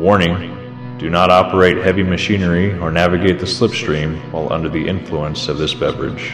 Warning, do not operate heavy machinery or navigate the slipstream while under the influence of this beverage.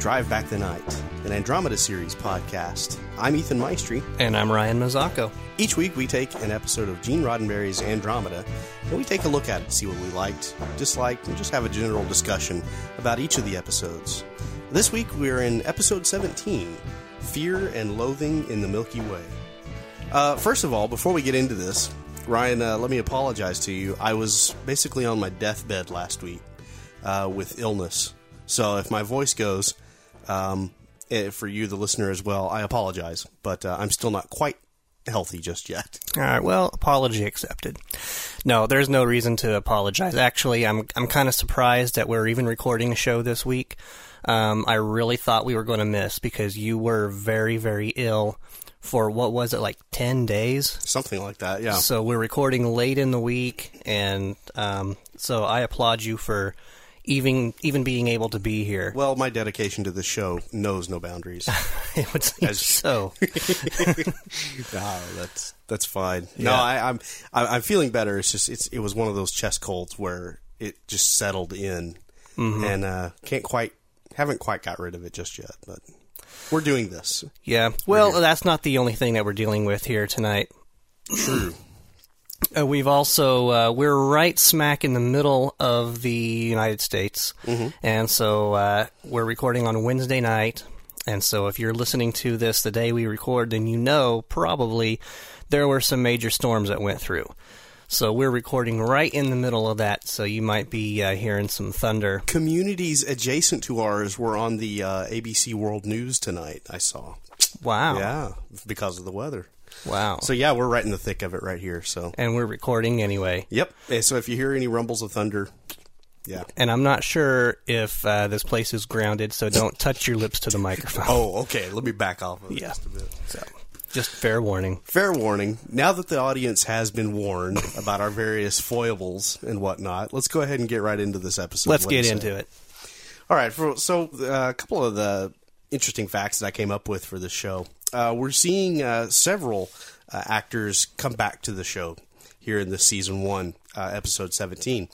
Drive Back the Night, an Andromeda series podcast. I'm Ethan Maestri. And I'm Ryan Mazzocco. Each week we take an episode of Gene Roddenberry's Andromeda, and we take a look at it, see what we liked, disliked, and just have a general discussion about each of the episodes. This week we're in episode 17, Fear and Loathing in the Milky Way. First of all, before we get into this, Ryan, let me apologize to you. I was basically on my deathbed last week with illness. So if my voice goes... for you, the listener, as well, I apologize, but I'm still not quite healthy just yet. All right, well, apology accepted. No, there's no reason to apologize. Actually, I'm kind of surprised that we're even recording a show this week. I really thought we were going to miss because you were very, very ill for, what was it, like 10 days? Something like that, yeah. So we're recording late in the week, and so I applaud you for... Even being able to be here. Well, my dedication to this show knows no boundaries. It would seem so. No, that's fine. Yeah. No, I'm feeling better. It's just it was one of those chest colds where it just settled in, and haven't quite got rid of it just yet. But we're doing this. Yeah. Well, that's not the only thing that we're dealing with here tonight. True. We've also, we're right smack in the middle of the United States, and so we're recording on Wednesday night, and so if you're listening to this the day we record, then you know probably there were some major storms that went through. So we're recording right in the middle of that, so you might be hearing some thunder. Communities adjacent to ours were on the ABC World News tonight, I saw. Wow. Yeah, because of the weather. Wow. So, yeah, we're right in the thick of it right here. So, and we're recording anyway. Yep. So if you hear any rumbles of thunder, yeah. And I'm not sure if this place is grounded, so don't touch your lips to the microphone. Oh, okay. Let me back off of it just a bit. So, just fair warning. Fair warning. Now that the audience has been warned about our various foibles and whatnot, let's go ahead and get right into this episode. Let's get into it. All right. So a couple of the interesting facts that I came up with for this show. We're seeing several actors come back to the show here in the season 1, episode 17.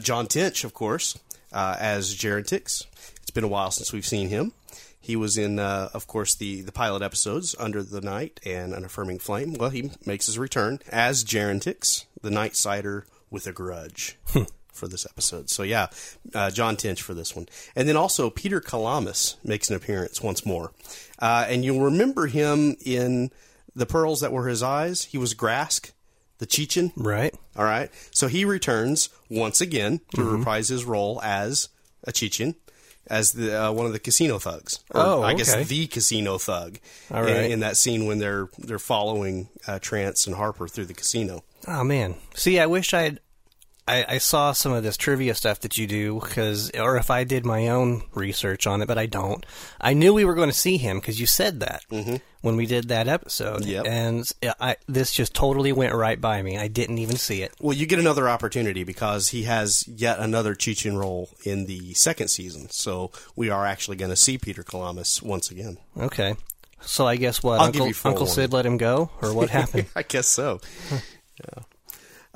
John Tinch, of course, as Gerentex. It's been a while since we've seen him. He was in, of course, the pilot episodes, Under the Night and An Affirming Flame. Well, he makes his return as Gerentex, the Nightsider with a grudge for this episode. So, yeah, John Tinch for this one. And then also Peter Kalamis makes an appearance once more. And you'll remember him in The Pearls That Were His Eyes. He was Grask, the Cheechin. Right. All right. So he returns once again to reprise his role as a Cheechin, as the one of the casino thugs. I guess the casino thug. All right. In that scene when they're following Trance and Harper through the casino. Oh, man. See, I wish I saw some of this trivia stuff that you do, or if I did my own research on it, but I don't. I knew we were going to see him because you said that when we did that episode, and this just totally went right by me. I didn't even see it. Well, you get another opportunity because he has yet another Cheechin role in the second season, so we are actually going to see Peter Kalamis once again. Okay. So I guess what, Uncle Sid let him go, or what happened? I guess so.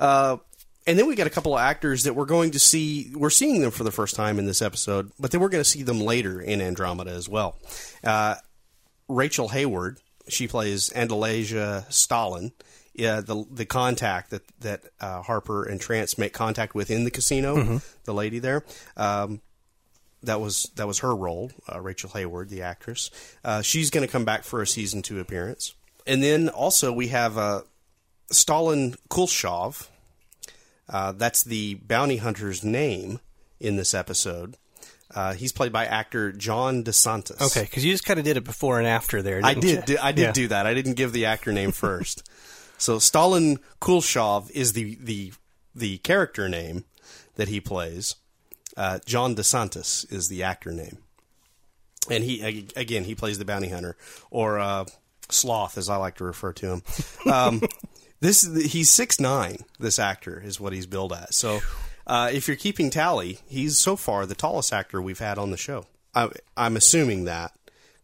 Yeah. And then we got a couple of actors that we're going to see. We're seeing them for the first time in this episode, but then we're going to see them later in Andromeda as well. Rachel Hayward, she plays Andalasia Stalin, the contact that Harper and Trance make contact with in the casino, the lady there. That was her role, Rachel Hayward, the actress. She's going to come back for a season 2 appearance. And then also we have Stalin Kulshov. That's the bounty hunter's name in this episode. He's played by actor John DeSantis. Okay, because you just kind of did it before and after there, didn't you? I did do that. I didn't give the actor name first. So Stalin Kulshov is the character name that he plays. John DeSantis is the actor name. And he, again, he plays the bounty hunter, or Sloth, as I like to refer to him. He's 6'9", this actor, is what he's billed at. So... if you're keeping tally, he's so far the tallest actor we've had on the show. I'm assuming that,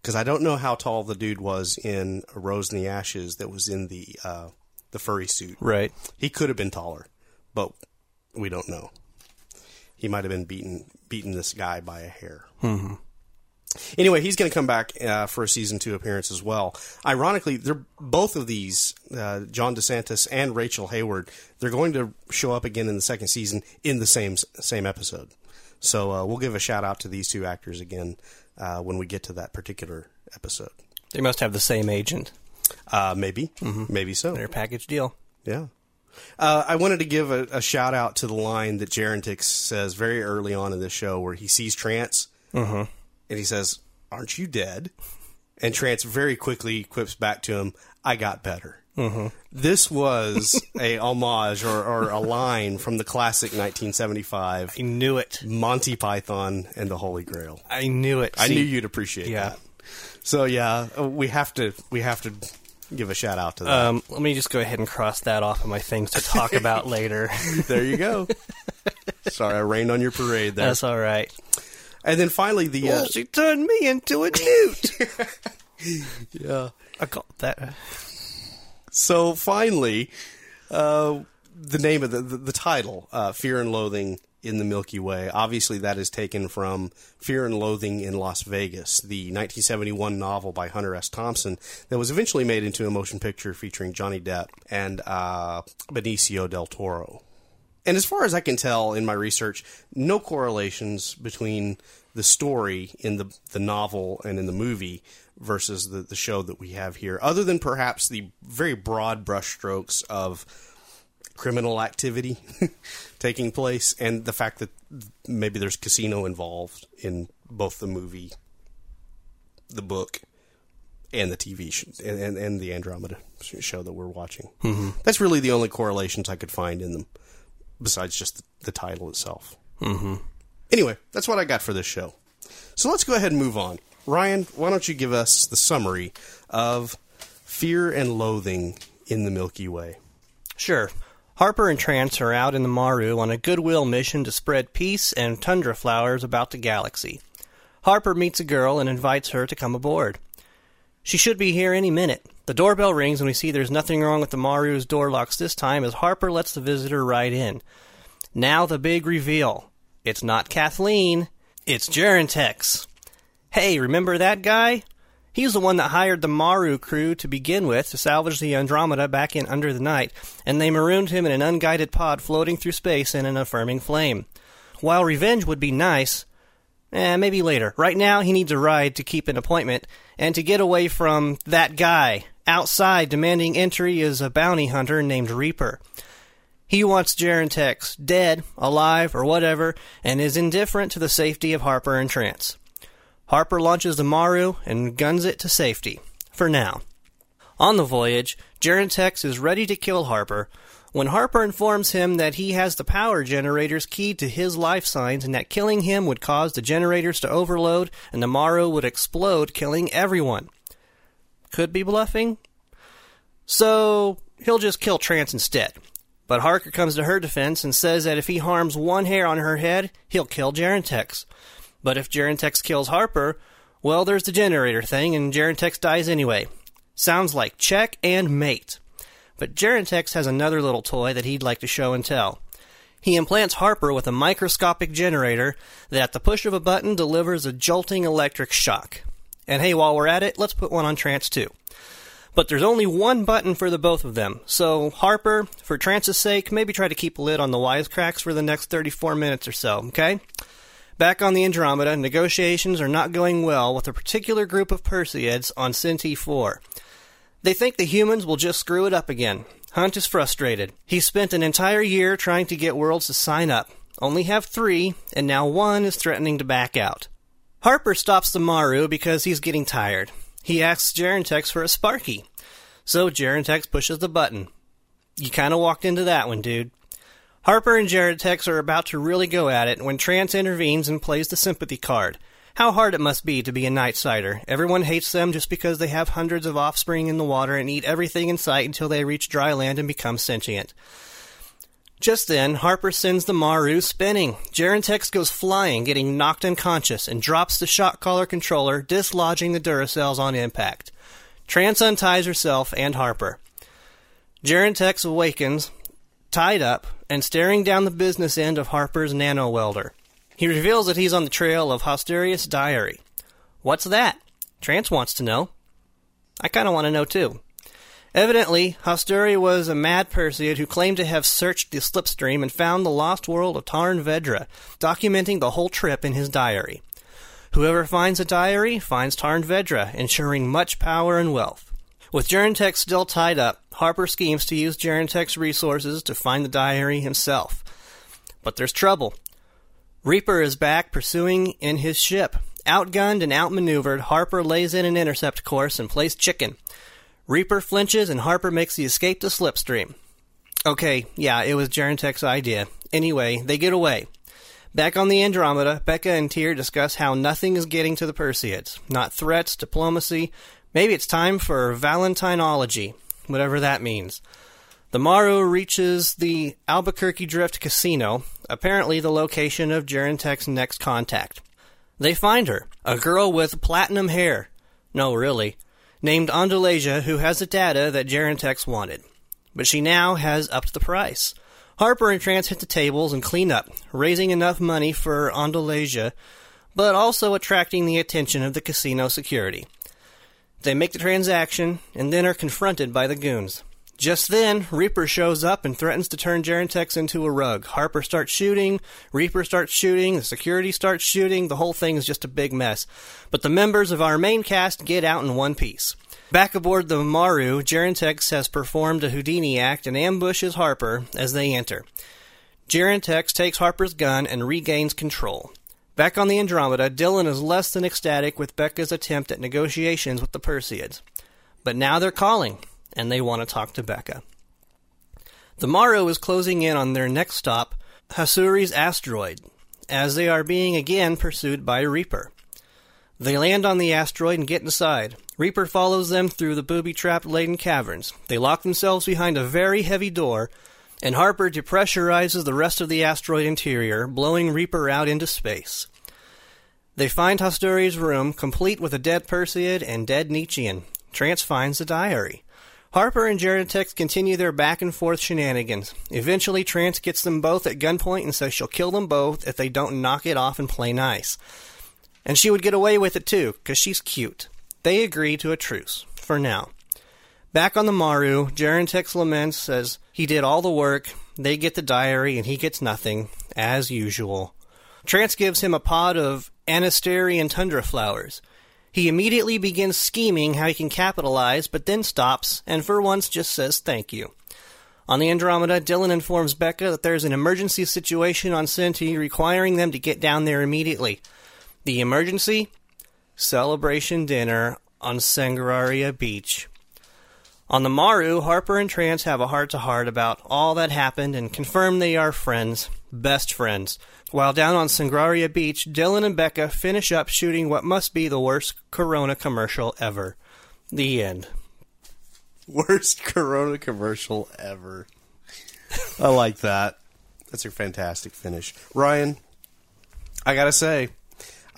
because I don't know how tall the dude was in A Rose in the Ashes that was in the furry suit. Right. He could have been taller, but we don't know. He might have been beaten this guy by a hair. Mm-hmm. Anyway, he's going to come back for a season 2 appearance as well. Ironically, they're both of these, John DeSantis and Rachel Hayward, they're going to show up again in the second season in the same episode. So we'll give a shout out to these two actors again when we get to that particular episode. They must have the same agent. Maybe. Mm-hmm. Maybe so. Their package deal. Yeah. I wanted to give a shout out to the line that Gerentex says very early on in this show where he sees Trance. Mm-hmm. And he says, "Aren't you dead?" And Trance very quickly quips back to him, "I got better." Mm-hmm. This was a homage or a line from the classic 1975. I knew it. Monty Python and the Holy Grail. I knew it. I knew you'd appreciate that. So yeah, we have to give a shout out to that. Let me just go ahead and cross that off of my things to talk about later. There you go. Sorry, I rained on your parade there. That's all right. And then finally, the... Oh, she turned me into a newt! Yeah. I got that. So finally, the name of the title, Fear and Loathing in the Milky Way. Obviously, that is taken from Fear and Loathing in Las Vegas, the 1971 novel by Hunter S. Thompson that was eventually made into a motion picture featuring Johnny Depp and Benicio del Toro. And as far as I can tell in my research, no correlations between the story in the novel and in the movie versus the show that we have here, other than perhaps the very broad brushstrokes of criminal activity taking place and the fact that maybe there's casino involved in both the movie, the book, and the TV show, and the Andromeda show that we're watching. Mm-hmm. That's really the only correlations I could find in them. Besides just the title itself. Mm-hmm. Anyway, that's what I got for this show. So let's go ahead and move on. Ryan, why don't you give us the summary of Fear and Loathing in the Milky Way? Sure. Harper and Trance are out in the Maru on a goodwill mission to spread peace and tundra flowers about the galaxy. Harper meets a girl and invites her to come aboard. She should be here any minute. The doorbell rings and we see there's nothing wrong with the Maru's door locks this time as Harper lets the visitor right in. Now the big reveal. It's not Kathleen. It's Gerentex. Hey, remember that guy? He's the one that hired the Maru crew to begin with to salvage the Andromeda back in Under the Night, and they marooned him in an unguided pod floating through space in an affirming flame. While revenge would be nice... maybe later. Right now, he needs a ride to keep an appointment and to get away from that guy. Outside, demanding entry, is a bounty hunter named Reaper. He wants Gerentex dead, alive, or whatever, and is indifferent to the safety of Harper and Trance. Harper launches the Maru and guns it to safety. For now. On the voyage, Gerentex is ready to kill Harper, when Harper informs him that he has the power generators keyed to his life signs and that killing him would cause the generators to overload and the Maru would explode, killing everyone. Could be bluffing. So, he'll just kill Trance instead. But Harper comes to her defense and says that if he harms one hair on her head, he'll kill Gerentex. But if Gerentex kills Harper, well, there's the generator thing and Gerentex dies anyway. Sounds like check and mate. But Gerentex has another little toy that he'd like to show and tell. He implants Harper with a microscopic generator that at the push of a button delivers a jolting electric shock. And hey, while we're at it, let's put one on Trance too. But there's only one button for the both of them, so Harper, for Trance's sake, maybe try to keep a lid on the wisecracks for the next 34 minutes or so, okay? Back on the Andromeda, negotiations are not going well with a particular group of Perseids on Centi 4. They think the humans will just screw it up again. Hunt is frustrated. He spent an entire year trying to get worlds to sign up. only have three, and now one is threatening to back out. Harper stops the Maru because he's getting tired. He asks Gerentex for a Sparky. So Gerentex pushes the button. You kinda walked into that one, dude. Harper and Gerentex are about to really go at it when Trance intervenes and plays the sympathy card. How hard it must be to be a Nightsider. Everyone hates them just because they have hundreds of offspring in the water and eat everything in sight until they reach dry land and become sentient. Just then, Harper sends the Maru spinning. Gerentex goes flying, getting knocked unconscious, and drops the shock collar controller, dislodging the Duracells on impact. Trance unties herself and Harper. Gerentex awakens, tied up, and staring down the business end of Harper's nano-welder. He reveals that he's on the trail of Hasturi's diary. What's that? Trance wants to know. I kind of want to know, too. Evidently, Hasturi was a mad Perseid who claimed to have searched the Slipstream and found the lost world of Tarn Vedra, documenting the whole trip in his diary. Whoever finds a diary finds Tarn Vedra, ensuring much power and wealth. With Gerentex still tied up, Harper schemes to use Gerentex's resources to find the diary himself. But there's trouble. Reaper is back, pursuing in his ship. Outgunned and outmaneuvered, Harper lays in an intercept course and plays chicken. Reaper flinches, and Harper makes the escape to Slipstream. Okay, yeah, it was Gerentex's idea. Anyway, they get away. Back on the Andromeda, Beka and Tyr discuss how nothing is getting to the Perseids. Not threats, diplomacy. Maybe it's time for Valentineology, whatever that means. The Maru reaches the Albuquerque Drift Casino, apparently the location of Gerentex's next contact. They find her, a girl with platinum hair. No, really. Named Andalasia, who has the data that Gerentex wanted. But she now has upped the price. Harper and Trance hit the tables and clean up, raising enough money for Andalasia, but also attracting the attention of the casino security. They make the transaction, and then are confronted by the goons. Just then, Reaper shows up and threatens to turn Gerentex into a rug. Harper starts shooting, Reaper starts shooting, the security starts shooting, the whole thing is just a big mess. But the members of our main cast get out in one piece. Back aboard the Maru, Gerentex has performed a Houdini act and ambushes Harper as they enter. Gerentex takes Harper's gun and regains control. Back on the Andromeda, Dylan is less than ecstatic with Beka's attempt at negotiations with the Perseids. But now they're calling, and they want to talk to Beka. The Maru is closing in on their next stop, Hasturi's asteroid, as they are being again pursued by Reaper. They land on the asteroid and get inside. Reaper follows them through the booby-trapped laden caverns. They lock themselves behind a very heavy door, and Harper depressurizes the rest of the asteroid interior, blowing Reaper out into space. They find Hasturi's room, complete with a dead Perseid and dead Nietzschean. Trance finds the diary. Harper and Gerentex continue their back-and-forth shenanigans. Eventually, Trance gets them both at gunpoint and says she'll kill them both if they don't knock it off and play nice. And she would get away with it, too, because she's cute. They agree to a truce, for now. Back on the Maru, Gerentex laments, says he did all the work, they get the diary, and he gets nothing, as usual. Trance gives him a pod of Anasterian tundra flowers. He immediately begins scheming how he can capitalize, but then stops, and for once just says thank you. On the Andromeda, Dylan informs Beka that there's an emergency situation on Senti requiring them to get down there immediately. The emergency? Celebration dinner on Sangraria Beach. On the Maru, Harper and Trance have a heart-to-heart about all that happened and confirm they are friends, best friends. While down on Sangraria Beach, Dylan and Beka finish up shooting what must be the worst Corona commercial ever. The end. Worst Corona commercial ever. I like that. That's a fantastic finish. Ryan, I gotta say,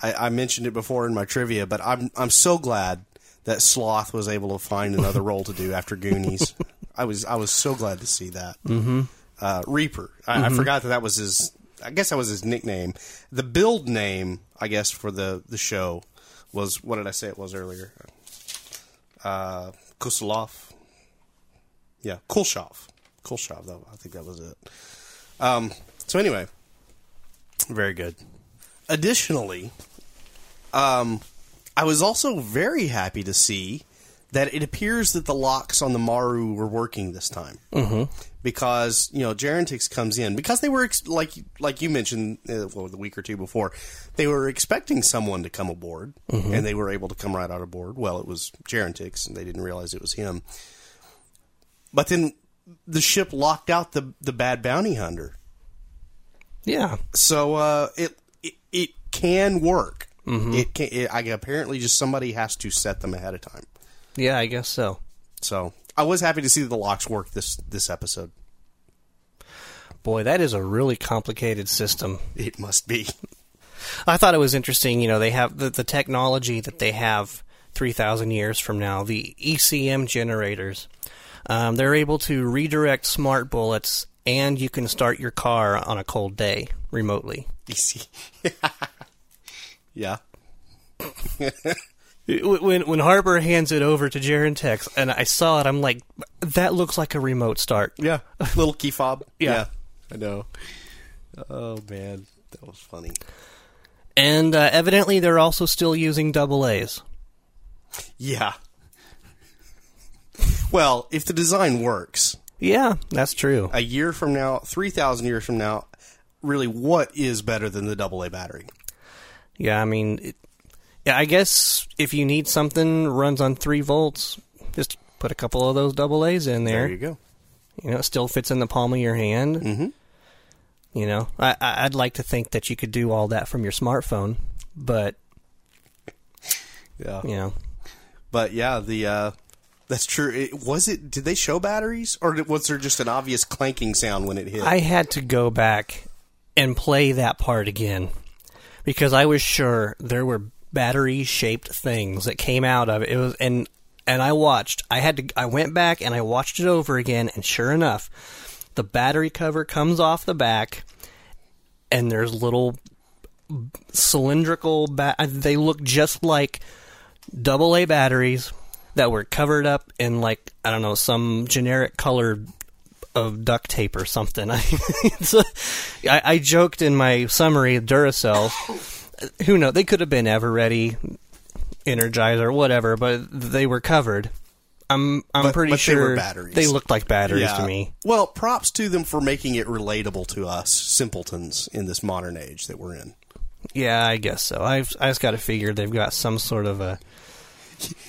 I mentioned it before in my trivia, but I'm so glad that Sloth was able to find another role to do after Goonies. I was so glad to see that. Mm-hmm. Reaper. I forgot that was his... I guess that was his nickname. The build name, I guess, for the show was... What did I say it was earlier? Kusilov. Yeah, Kulshov. Kulshov, though. I think that was it. So anyway, very good. Additionally, I was also very happy to see that it appears that the locks on the Maru were working this time. Mm-hmm. Because, you know, Gerentex comes in. Because they were, like you mentioned the week or two before, they were expecting someone to come aboard, mm-hmm. and they were able to come right out aboard. Well, it was Gerentex, and they didn't realize it was him. But then the ship locked out the bad bounty hunter. Yeah. So it can work. Mm-hmm. Apparently just somebody has to set them ahead of time. Yeah, I guess so. So I was happy to see that the locks work this episode. Boy, that is a really complicated system. It must be. I thought it was interesting. You know, they have the technology that they have 3,000 years from now, the ECM generators. They're able to redirect smart bullets, and you can start your car on a cold day remotely. Yeah. When Harper hands it over to Gerentex, and I saw it, I'm like, that looks like a remote start. Yeah, little key fob. Yeah, I know. Oh man, that was funny. And evidently, they're also still using double A's. Yeah. Well, if the design works. Yeah, that's true. A year from now, 3,000 years from now, really, what is better than the double A battery? Yeah, I mean. Yeah, I guess if you need something runs on 3 volts, just put a couple of those double A's in there. There you go. You know, it still fits in the palm of your hand. Mm-hmm. You know, I'd like to think that you could do all that from your smartphone, but yeah, you know, but yeah, that's true. Did they show batteries, or was there just an obvious clanking sound when it hit? I had to go back and play that part again because I was sure there were battery-shaped things that came out of it. It was, and I watched. I went back and I watched it over again, and sure enough, the battery cover comes off the back, and there's little cylindrical. They look just like AA batteries that were covered up in, like, I don't know, some generic color of duct tape or something. I joked in my summary of Duracell. Who knows? They could have been Ever-Ready, Energizer, whatever, but they were covered. I'm pretty sure they were batteries. They looked like batteries to me. Well, props to them for making it relatable to us simpletons in this modern age that we're in. Yeah, I guess so. I just got to figure they've got some sort of a.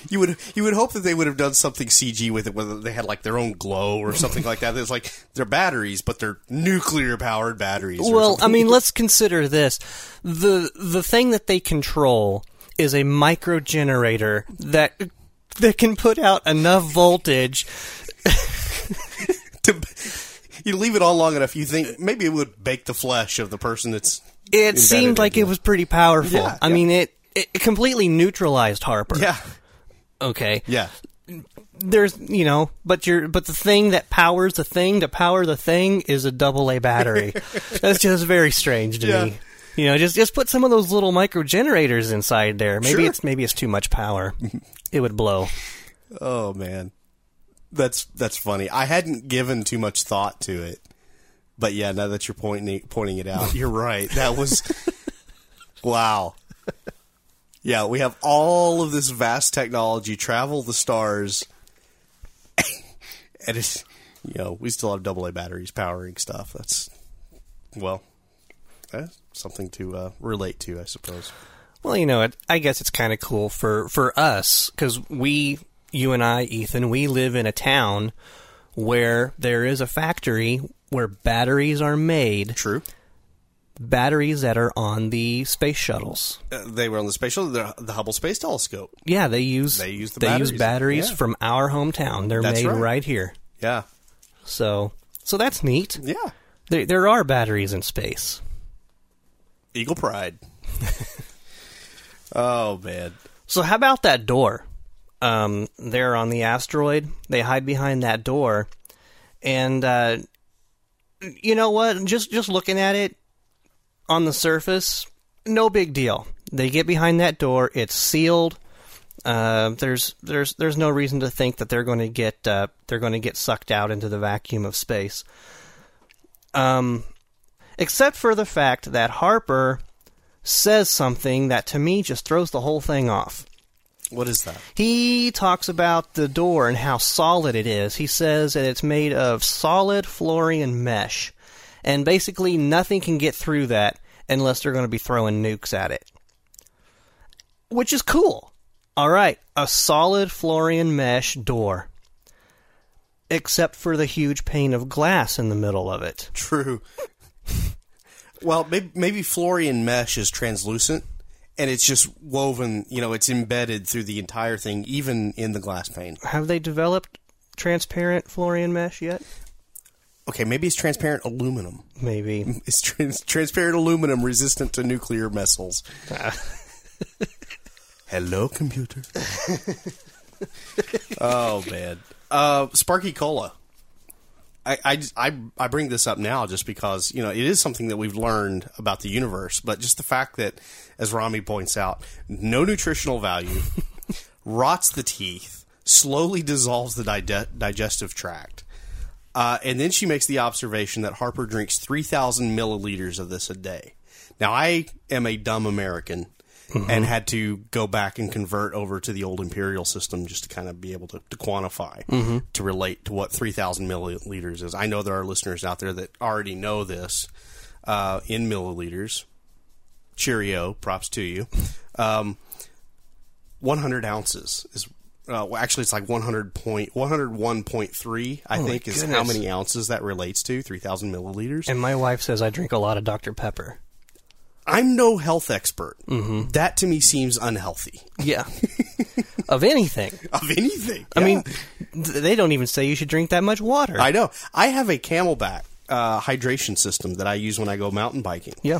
You would hope that they would have done something CG with it, whether they had like their own glow or something like that. It's like they're batteries, but they're nuclear powered batteries. Well, I mean, let's consider this: the thing that they control is a micro generator that can put out enough voltage to. You leave it all long enough, you think maybe it would bake the flesh of the person that's. It seemed like it was pretty powerful. Yeah, I mean it. It completely neutralized Harper. Yeah. Okay. Yeah. There's, you know, but the thing that powers the thing to power the thing is a AA battery. That's just very strange to me. You know, just put some of those little micro generators inside there. Maybe it's too much power. It would blow. Oh man, that's funny. I hadn't given too much thought to it, but yeah, now that you're pointing it out, you're right. That was wow. Yeah, we have all of this vast technology, travel the stars, and it's, you know, we still have AA batteries powering stuff. That's, well, that's something to relate to, I suppose. Well, you know, I guess it's kind of cool for us, because you and I, Ethan, we live in a town where there is a factory where batteries are made. True. Batteries that are on the space shuttles. They were on the space shuttle, the Hubble Space Telescope. Yeah, they use batteries from our hometown. They're made right here. Yeah. So that's neat. Yeah. There are batteries in space. Eagle pride. Oh, man. So how about that door? They're on the asteroid. They hide behind that door. And you know what? Just looking at it, on the surface, no big deal. They get behind that door; it's sealed. There's no reason to think that they're going to get sucked out into the vacuum of space. Except for the fact that Harper says something that to me just throws the whole thing off. What is that? He talks about the door and how solid it is. He says that it's made of solid Florian mesh. And basically nothing can get through that unless they're going to be throwing nukes at it. Which is cool. All right, a solid Florian mesh door. Except for the huge pane of glass in the middle of it. True. Well, maybe Florian mesh is translucent, and it's just woven, you know, it's embedded through the entire thing, even in the glass pane. Have they developed transparent Florian mesh yet? Okay, maybe it's transparent aluminum. Maybe. It's transparent aluminum resistant to nuclear missiles. Hello, computer. Oh, man. Sparky Cola. I bring this up now just because, you know, it is something that we've learned about the universe, but just the fact that, as Rommie points out, no nutritional value, rots the teeth, slowly dissolves the digestive tract. And then she makes the observation that Harper drinks 3,000 milliliters of this a day. Now, I am a dumb American and had to go back and convert over to the old imperial system just to kind of be able to quantify, to relate to what 3,000 milliliters is. I know there are listeners out there that already know this in milliliters. Cheerio, props to you. 100 ounces is... well, actually, it's like 101.3, I think, is how many ounces that relates to, 3,000 milliliters. And my wife says I drink a lot of Dr. Pepper. I'm no health expert. Mm-hmm. That, to me, seems unhealthy. Yeah. Of anything. Of anything. Yeah. I mean, they don't even say you should drink that much water. I know. I have a Camelback hydration system that I use when I go mountain biking. Yeah.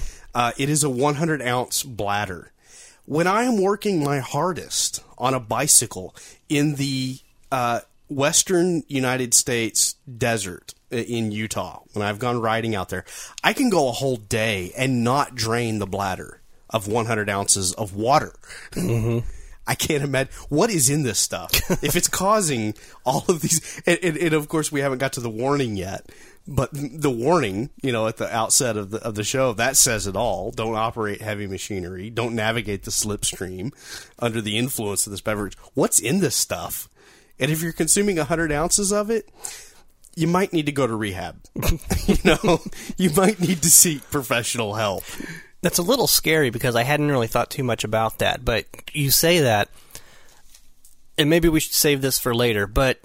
It is a 100-ounce bladder. When I am working my hardest on a bicycle in the western United States desert in Utah, when I've gone riding out there, I can go a whole day and not drain the bladder of 100 ounces of water. Mm-hmm. I can't imagine what is in this stuff. If it's causing all of these, and of course we haven't got to the warning yet, but the warning, you know, at the outset of the show, that says it all. Don't operate heavy machinery. Don't navigate the slipstream under the influence of this beverage. What's in this stuff? And if you're consuming 100 ounces of it, you might need to go to rehab. You know, you might need to seek professional help. That's a little scary because I hadn't really thought too much about that, but you say that, and maybe we should save this for later, but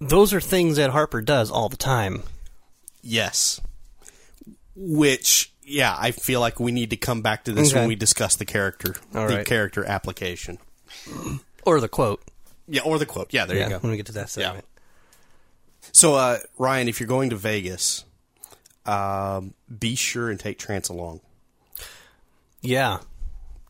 those are things that Harper does all the time. Yes. Which, yeah, I feel like we need to come back to this when we discuss the character, character application. Or the quote. Yeah, or the quote. Yeah, there you go. When we get to that segment. Yeah. So, Ryan, if you're going to Vegas... be sure and take Trance along. Yeah.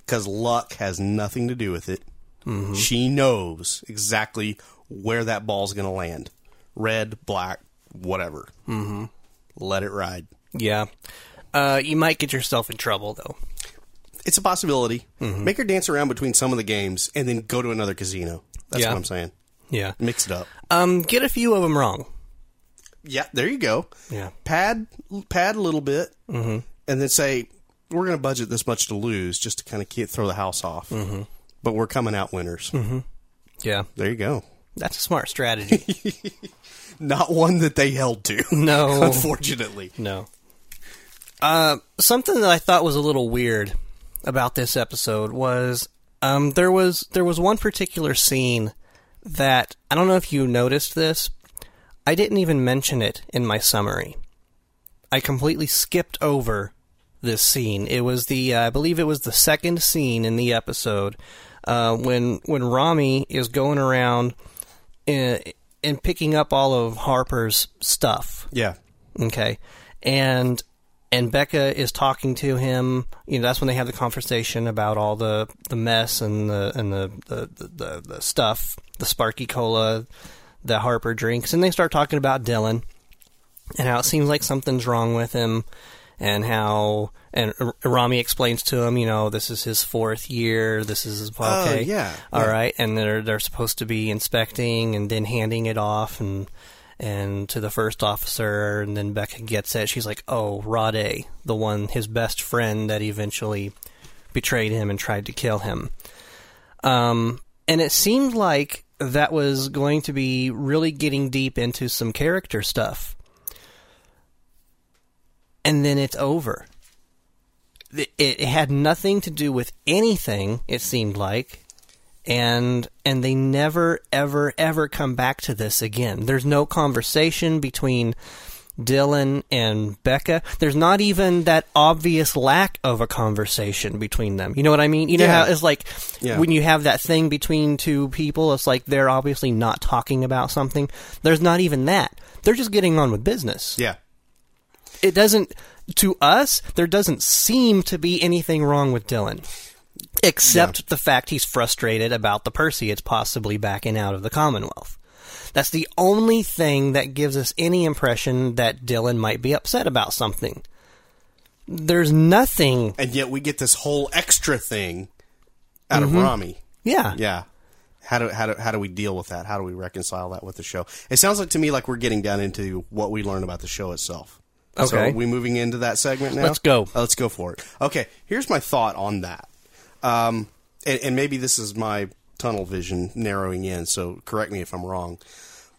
Because luck has nothing to do with it. Mm-hmm. She knows exactly where that ball's going to land. Red, black, whatever. Mm-hmm. Let it ride. Yeah. You might get yourself in trouble, though. It's a possibility. Mm-hmm. Make her dance around between some of the games and then go to another casino. That's what I'm saying. Yeah. Mix it up. Get a few of them wrong. Yeah, there you go. Yeah. Pad a little bit, and then say, we're going to budget this much to lose just to kind of throw the house off. Mm-hmm. But we're coming out winners. Mm-hmm. Yeah. There you go. That's a smart strategy. Not one that they held to. No. Unfortunately. No. Something that I thought was a little weird about this episode was there was one particular scene that, I don't know if you noticed this, I didn't even mention it in my summary. I completely skipped over this scene. It was I believe it was the second scene in the episode when Rommie is going around and picking up all of Harper's stuff. Yeah. Okay. And Beka is talking to him. You know, that's when they have the conversation about all the mess and the stuff, the Sparky Cola that Harper drinks, and they start talking about Dylan and how it seems like something's wrong with him, and how Rommie explains to him, you know, this is his 4th year, this is his okay, right, and they're supposed to be inspecting and then handing it off and to the first officer, and then Beka gets it. She's like, oh, Rade, the one, his best friend that eventually betrayed him and tried to kill him. And it seemed like that was going to be really getting deep into some character stuff. And then it's over. It had nothing to do with anything, it seemed like. And they never, ever, ever come back to this again. There's no conversation between Dylan and Beka. There's not even that obvious lack of a conversation between them. You know what I mean? You know how it's like when you have that thing between two people, it's like they're obviously not talking about something. There's not even that. They're just getting on with business. Yeah. It doesn't, to us, there doesn't seem to be anything wrong with Dylan. Except the fact he's frustrated about the Perseids possibly backing out of the Commonwealth. That's the only thing that gives us any impression that Dylan might be upset about something. There's nothing. And yet we get this whole extra thing out of Rommie. Yeah. Yeah. How do we deal with that? How do we reconcile that with the show? It sounds like to me like we're getting down into what we learn about the show itself. Okay. So are we moving into that segment now? Let's go. Let's go for it. Okay. Here's my thought on that. And maybe this is my tunnel vision narrowing in, so correct me if I'm wrong.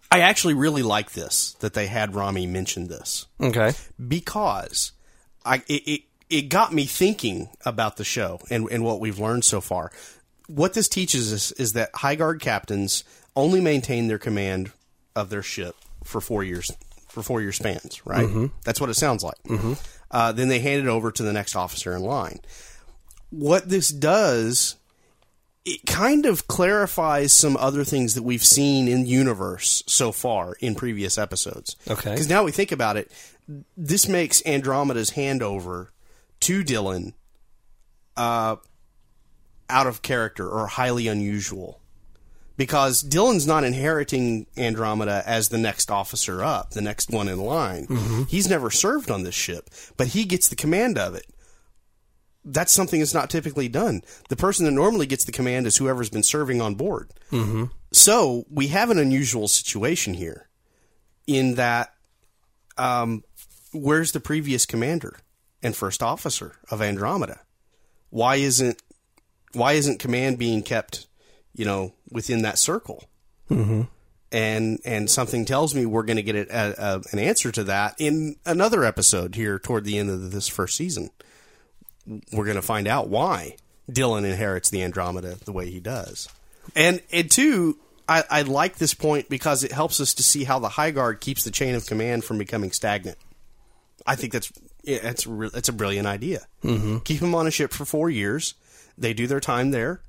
I actually really like this, that they had Rommie mention this. Okay. Because it got me thinking about the show and what we've learned so far. What this teaches us is that High Guard captains only maintain their command of their ship for 4-year spans, right? Mm-hmm. That's what it sounds like. Mm-hmm. Then they hand it over to the next officer in line. What this does, it kind of clarifies some other things that we've seen in universe so far in previous episodes. Okay. Because now we think about it, this makes Andromeda's handover to Dylan out of character or highly unusual. Because Dylan's not inheriting Andromeda as the next officer up, the next one in line. Mm-hmm. He's never served on this ship, but he gets the command of it. That's something that's not typically done. The person that normally gets the command is whoever's been serving on board. Mm-hmm. So we have an unusual situation here in that where's the previous commander and first officer of Andromeda? Why isn't command being kept, within that circle? Mm-hmm. And something tells me we're going to get an answer to that in another episode here toward the end of this first season. We're going to find out why Dylan inherits the Andromeda the way he does. And two, I like this point because it helps us to see how the High Guard keeps the chain of command from becoming stagnant. I think that's a brilliant idea. Mm-hmm. Keep them on a ship for 4 years. They do their time there.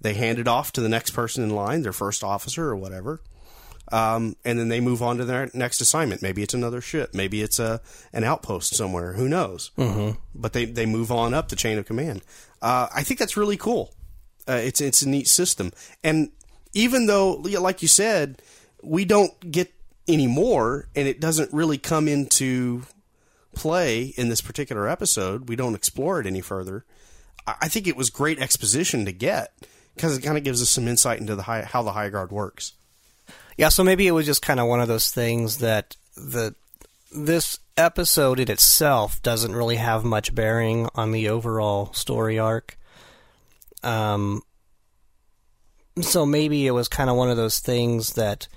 They hand it off to the next person in line, their first officer or whatever. And then they move on to their next assignment. Maybe it's another ship. Maybe it's an outpost somewhere. Who knows? Mm-hmm. But they move on up the chain of command. I think that's really cool. It's a neat system. And even though, like you said, we don't get any more, and it doesn't really come into play in this particular episode, we don't explore it any further, I think it was great exposition to get because it kind of gives us some insight into how the High Guard works. Yeah, so maybe it was just kind of one of those things that this episode in itself doesn't really have much bearing on the overall story arc. So maybe it was kind of one of those things that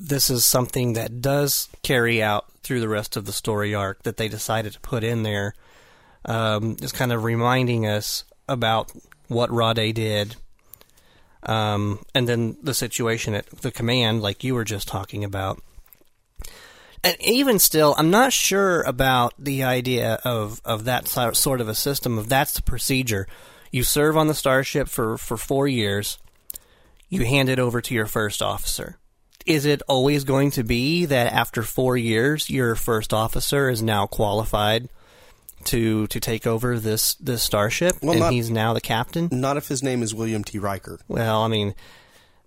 this is something that does carry out through the rest of the story arc that they decided to put in there. Just kind of reminding us about what Rade did. And then the situation at the command, like you were just talking about. And even still, I'm not sure about the idea of that sort of a system, of that's the procedure. You serve on the starship for 4 years, you hand it over to your first officer. Is it always going to be that after 4 years, your first officer is now qualified to take over this starship, he's now the captain? Not if his name is William T. Riker. Well, I mean,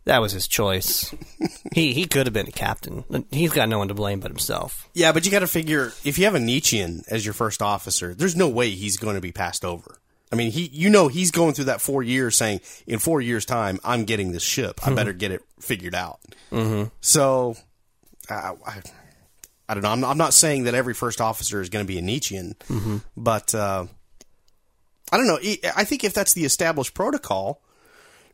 that was his choice. he could have been a captain. He's got no one to blame but himself. Yeah, but you got to figure, if you have a Nietzschean as your first officer, there's no way he's going to be passed over. I mean, he's going through that 4 years saying, in 4 years' time, I'm getting this ship. I better get it figured out. Mm-hmm. So, I don't know. I'm not saying that every first officer is going to be a Nietzschean, but I don't know. I think if that's the established protocol,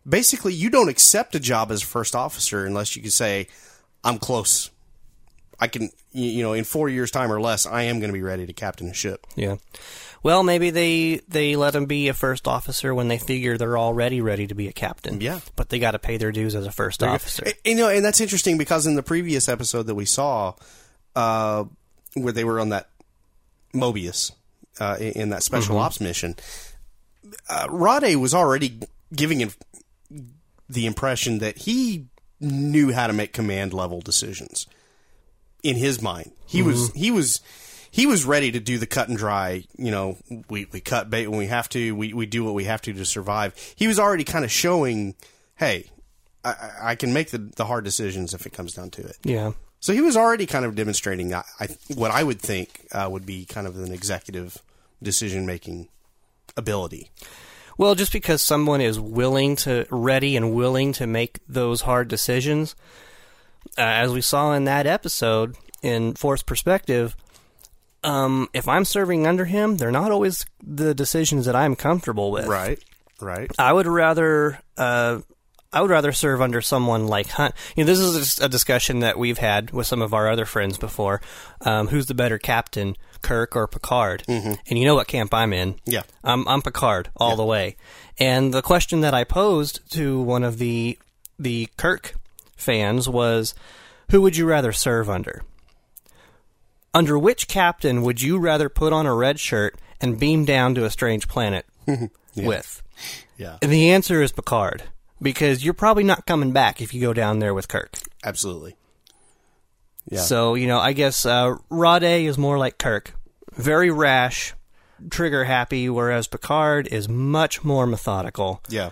basically you don't accept a job as a first officer unless you can say, I'm close. I can, you know, in 4 years' time or less, I am going to be ready to captain a ship. Yeah. Well, maybe they let him be a first officer when they figure they're already ready to be a captain. Yeah. But they got to pay their dues as a first officer. And, you know, and that's interesting because in the previous episode that we saw, where they were on that Mobius, in that special ops mission, Rade was already giving him the impression that he knew how to make command level decisions. In his mind, he was ready to do the cut and dry. You know, we cut bait when we have to. We do what we have to survive. He was already kind of showing, hey, I can make the hard decisions if it comes down to it. Yeah. So he was already kind of demonstrating what I would think would be kind of an executive decision making ability. Well, just because someone is ready and willing to make those hard decisions. As we saw in that episode, in Forced Perspective, if I'm serving under him, they're not always the decisions that I'm comfortable with. Right. I would rather serve under someone like Hunt. You know, this is a discussion that we've had with some of our other friends before. Who's the better captain, Kirk or Picard? Mm-hmm. And you know what camp I'm in. Yeah. I'm Picard all the way. And the question that I posed to one of the Kirk fans was, who would you rather serve under? Under which captain would you rather put on a red shirt and beam down to a strange planet with? Yeah. And the answer is Picard, because you're probably not coming back if you go down there with Kirk. Absolutely. Yeah. So, you know, I guess Rade is more like Kirk. Very rash, trigger happy, whereas Picard is much more methodical. Yeah.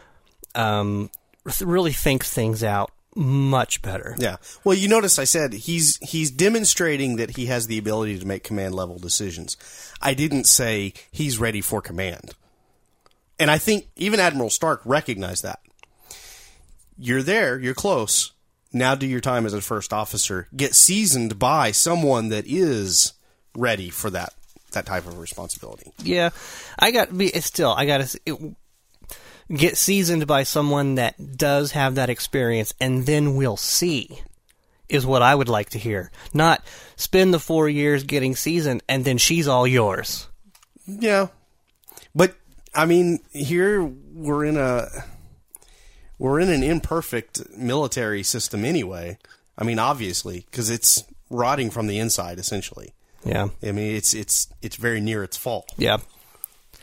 Really thinks things out. Much better. Yeah. Well, you notice I said he's demonstrating that he has the ability to make command level decisions. I didn't say he's ready for command. And I think even Admiral Stark recognized that. You're there. You're close. Now do your time as a first officer. Get seasoned by someone that is ready for that type of responsibility. Yeah. Get seasoned by someone that does have that experience, and then we'll see, is what I would like to hear. Not spend the 4 years getting seasoned, and then she's all yours. Yeah. But, I mean, here we're in an imperfect military system anyway. I mean, obviously, because it's rotting from the inside, essentially. Yeah. I mean, it's very near its fall. Yeah.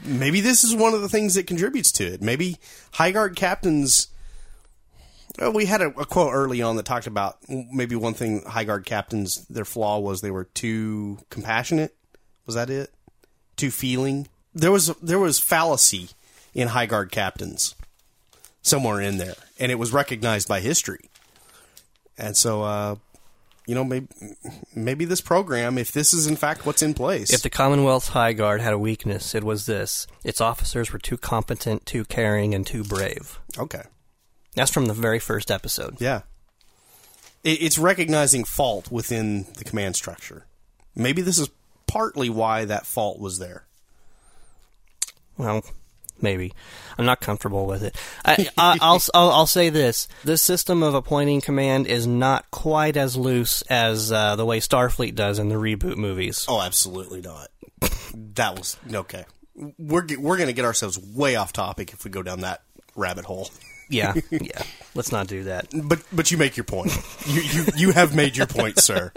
Maybe this is one of the things that contributes to it. Maybe High Guard captains... Well, we had a quote early on that talked about maybe one thing High Guard captains, their flaw was they were too compassionate. Was that it? Too feeling? There was fallacy in High Guard captains somewhere in there, and it was recognized by history. And so... you know, maybe this program, if this is in fact what's in place. If the Commonwealth's High Guard had a weakness, it was this. Its officers were too competent, too caring, and too brave. Okay. That's from the very first episode. Yeah. It's recognizing fault within the command structure. Maybe this is partly why that fault was there. Well, maybe. I'm not comfortable with it. I'll say this. This system of appointing command is not quite as loose as the way Starfleet does in the reboot movies. Oh, absolutely not. That was... Okay. We're going to get ourselves way off topic if we go down that rabbit hole. Yeah. Yeah. Let's not do that. But you make your point. You have made your point, sir.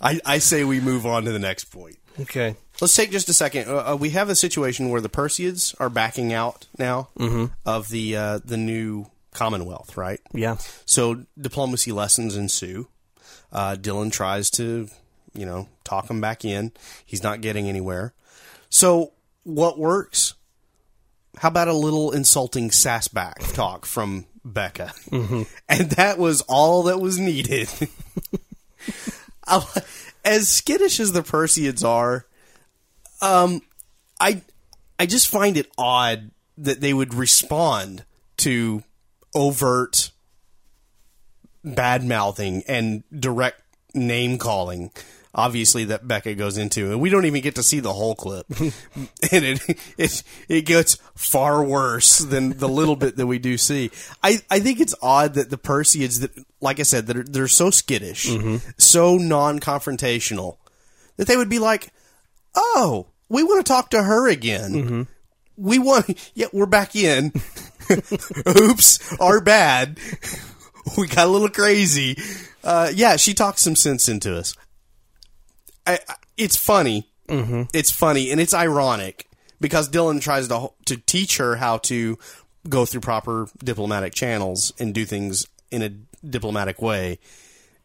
I say we move on to the next point. Okay. Let's take just a second. We have a situation where the Perseids are backing out now of the new Commonwealth, right? Yeah. So diplomacy lessons ensue. Dylan tries to, you know, talk him back in. He's not getting anywhere. So what works? How about a little insulting sassback talk from Beka? Mm-hmm. And that was all that was needed. As skittish as the Perseids are, I just find it odd that they would respond to overt bad-mouthing and direct name-calling obviously that Beka goes into, and we don't even get to see the whole clip. And it gets far worse than the little bit that we do see. I think it's odd that the Perseids, that, like I said, that they're so skittish, so non-confrontational, that they would be like, oh, we want to talk to her again. We want, yeah, we're back in. Oops, our bad. We got a little crazy. Yeah, she talks some sense into us. It's funny. It's funny, and it's ironic because Dylan tries to teach her how to go through proper diplomatic channels and do things in a diplomatic way,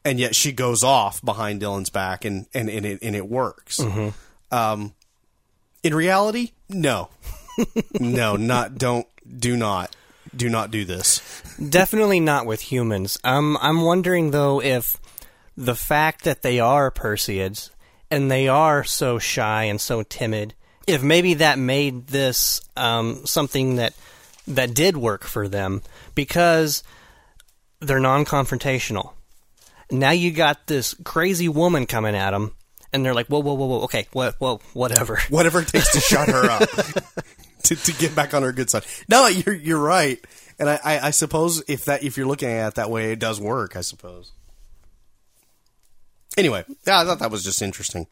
and yet she goes off behind Dylan's back, and it works. In reality, no. Do not do this. Definitely not with humans. I'm wondering, though, if the fact that they are Perseids and they are so shy and so timid, if maybe that made this something that did work for them, because they're non-confrontational. Now you got this crazy woman coming at them, and they're like, whoa, okay, whatever. Whatever it takes to shut her up. To get back on her good side. No, you're right, and I suppose if you're looking at it that way, it does work. I suppose. Anyway, yeah, I thought that was just interesting,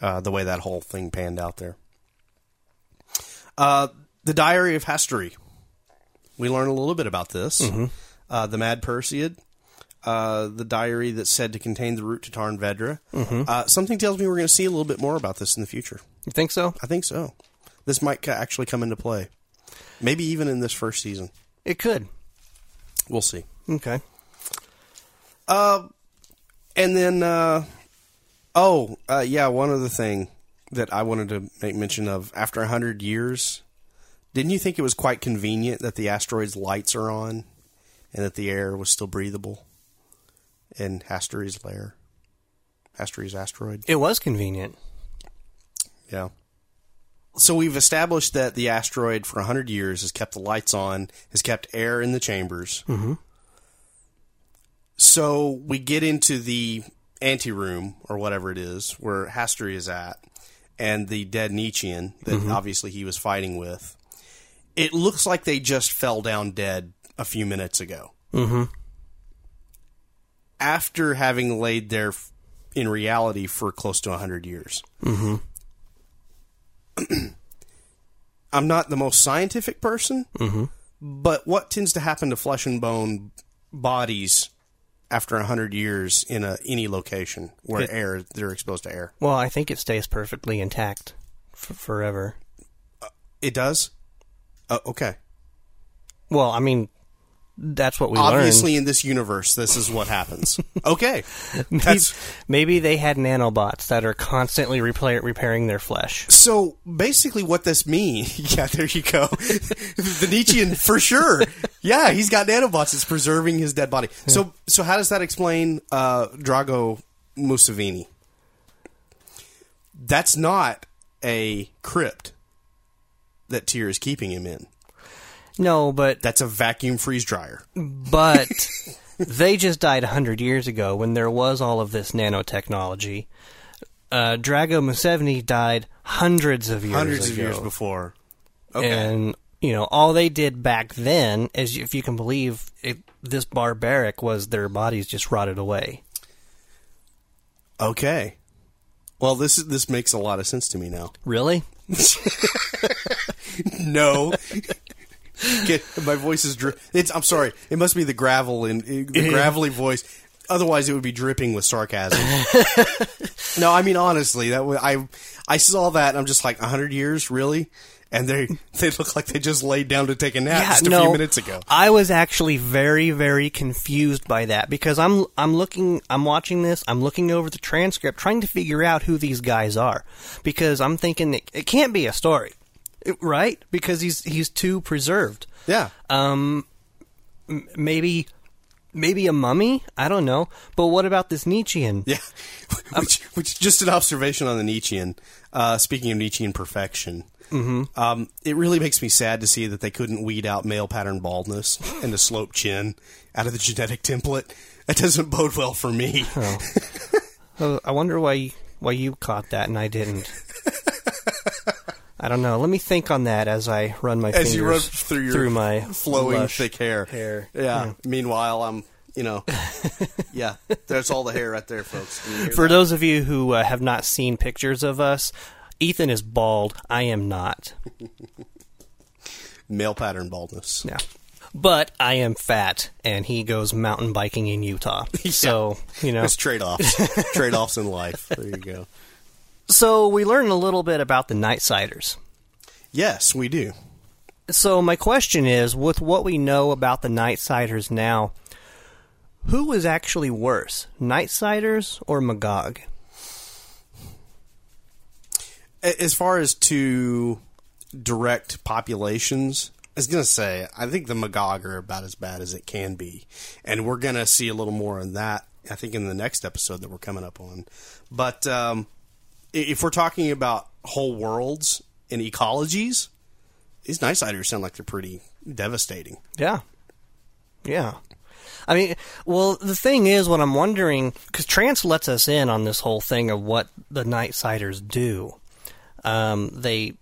the way that whole thing panned out there. The Diary of Hasturi. We learn a little bit about this. The Mad Perseid, the diary that's said to contain the route to Tarn Vedra. Something tells me we're going to see a little bit more about this in the future. You think so? I think so. This might actually come into play. Maybe even in this first season. It could. We'll see. Okay. And then, one other thing that I wanted to make mention of. After 100 years, didn't you think it was quite convenient that the asteroid's lights are on and that the air was still breathable in Hasturi's lair? Hasturi's asteroid. It was convenient. Yeah. So we've established that the asteroid for 100 years has kept the lights on, has kept air in the chambers. So we get into the anteroom, or whatever it is, where Hasturi is at, and the dead Nietzschean that obviously he was fighting with. It looks like they just fell down dead a few minutes ago. After having laid there, in reality, for close to 100 years. I'm not the most scientific person, but what tends to happen to flesh and bone bodies after 100 years in any location where they're exposed to air? Well, I think it stays perfectly intact forever. It does? Okay. Well, I mean, that's what we learned. Obviously, in this universe, this is what happens. Okay. Maybe they had nanobots that are constantly repairing their flesh. So, basically what this means... Yeah, there you go. The Nietzschean, for sure. Yeah, he's got nanobots. It's preserving his dead body. Yeah. So how does that explain Drago Museveni? That's not a crypt that Tyr is keeping him in. No, but... That's a vacuum freeze dryer. But they just died 100 years ago when there was all of this nanotechnology. Drago Museveni died hundreds of years ago. Hundreds of years before. Okay. And, you know, all they did back then, is, if you can believe it, this barbaric, was their bodies just rotted away. Okay. Well, this makes a lot of sense to me now. Really? No. My voice is I'm sorry. It must be the gravel and the gravelly voice. Otherwise, it would be dripping with sarcasm. No, I mean honestly, that I saw that and I'm just like 100 years, really? And they look like they just laid down to take a nap a few minutes ago. I was actually very, very confused by that because I'm watching this, I'm looking over the transcript, trying to figure out who these guys are because I'm thinking it can't be a story. Right? Because he's too preserved. Yeah. Maybe a mummy? I don't know. But what about this Nietzschean? Yeah. Which just an observation on the Nietzschean. Speaking of Nietzschean perfection. It really makes me sad to see that they couldn't weed out male pattern baldness and a sloped chin out of the genetic template. That doesn't bode well for me. I wonder why Well, you caught that and I didn't. I don't know. Let me think on that as I run my fingers through my flowing thick hair. Yeah. Meanwhile, I'm, yeah, there's all the hair right there, folks. For those of you who have not seen pictures of us, Ethan is bald. I am not. Male pattern baldness. Yeah. But I am fat, and he goes mountain biking in Utah. Yeah. So, It's trade-offs. Trade-offs in life. There you go. So, we learned a little bit about the Nightsiders. Yes, we do. So, my question is, with what we know about the Nightsiders now, who is actually worse, Nightsiders or Magog? As far as to direct populations, I was going to say, I think the Magog are about as bad as it can be. And we're going to see a little more on that, I think, in the next episode that we're coming up on. But, if we're talking about whole worlds and ecologies, these Nightsiders sound like they're pretty devastating. Yeah. Yeah. I mean, well, the thing is, what I'm wondering, because Trance lets us in on this whole thing of what the Nightsiders do. They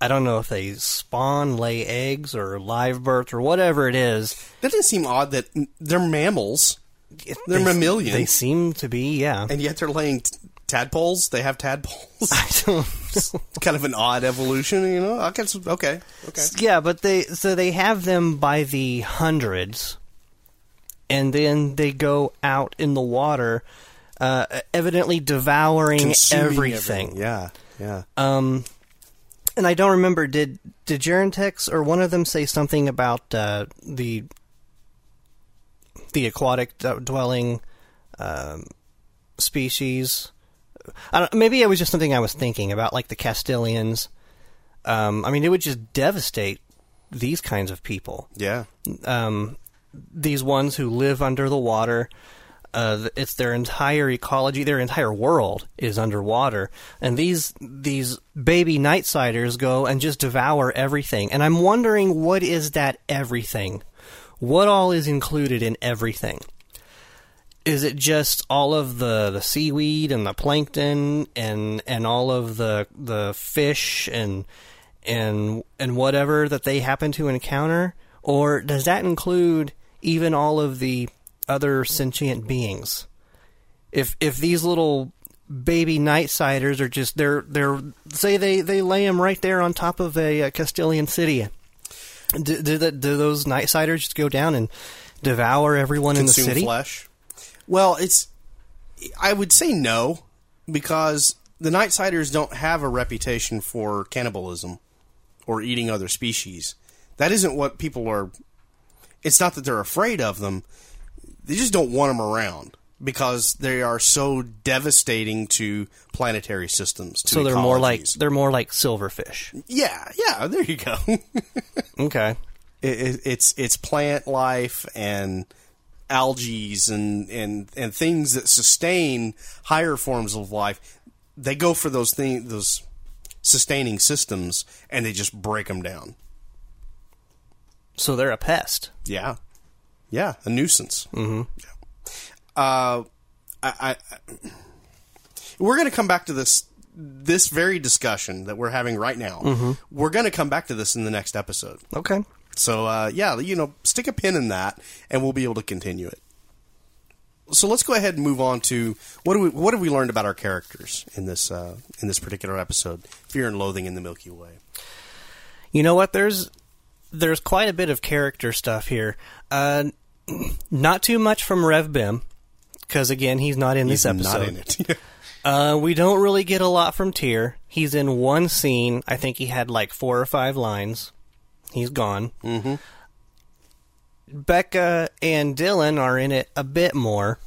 I don't know if they spawn, lay eggs, or live birth, or whatever it is. That doesn't seem odd that they're mammals. They're mammalian. They seem to be, yeah. And yet they're laying... Tadpoles? They have tadpoles? I don't know. Kind of an odd evolution, I guess, okay. Yeah, but they have them by the hundreds, and then they go out in the water, evidently devouring everything. Yeah. And I don't remember, did Gerentex or one of them say something about the aquatic dwelling species? Maybe it was just something I was thinking about, like the Castilians. It would just devastate these kinds of people. Yeah. These ones who live under the water. It's their entire ecology, their entire world is underwater. And these baby Nightsiders go and just devour everything. And I'm wondering, what is that everything? What all is included in everything? Is it just all of the seaweed and the plankton and all of the fish and whatever that they happen to encounter? Or does that include even all of the other sentient beings? If these little baby Nightsiders are just they lay them right there on top of a Castilian city, do those Nightsiders just go down and devour everyone in the city? Consume flesh? Well, I would say no, because the Nightsiders don't have a reputation for cannibalism or eating other species. That isn't what people are... It's not that they're afraid of them. They just don't want them around because they are so devastating to planetary systems, to ecologies. So they're more like silverfish. Yeah, there you go. Okay. It's plant life and... algaes and things that sustain higher forms of life, they go for those things, those sustaining systems, and they just break them down. So they're a pest. Yeah, a nuisance. Mm-hmm. Yeah. We're going to come back to this very discussion that we're having right now. Mm-hmm. We're going to come back to this in the next episode. Okay. So, stick a pin in that, and we'll be able to continue it. So let's go ahead and move on to what have we learned about our characters in this particular episode, Fear and Loathing in the Milky Way. You know what? There's quite a bit of character stuff here. Not too much from Rev Bim, because, again, he's not in this episode. Not in it. We don't really get a lot from Tyr. He's in one scene. I think he had like 4 or 5 lines. He's gone. Mm-hmm. Beka and Dylan are in it a bit more,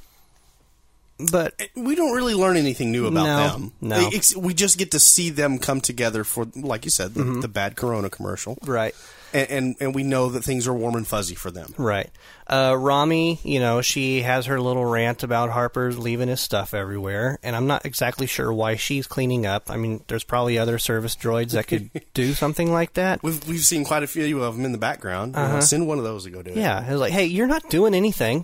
but we don't really learn anything new about them. No, we just get to see them come together for, like you said, the bad Corona commercial, right? And we know that things are warm and fuzzy for them, right? Rommie, she has her little rant about Harper's leaving his stuff everywhere, and I'm not exactly sure why she's cleaning up. I mean, there's probably other service droids that could do something like that. We've seen quite a few of them in the background. Send one of those to go do it. Yeah, it was like, hey, you're not doing anything.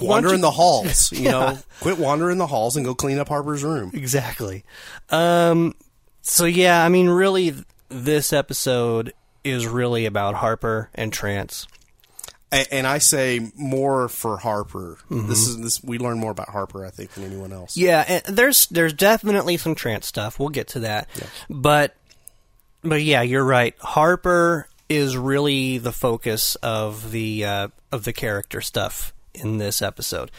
Wander in the halls, you know. Quit wandering the halls and go clean up Harper's room. Exactly. So, yeah, I mean, really, this episode is really about Harper and Trance. And I say more for Harper. Mm-hmm. We learn more about Harper, I think, than anyone else. Yeah, and there's definitely some Trance stuff. We'll get to that. Yeah. But yeah, you're right. Harper is really the focus of the character stuff in this episode.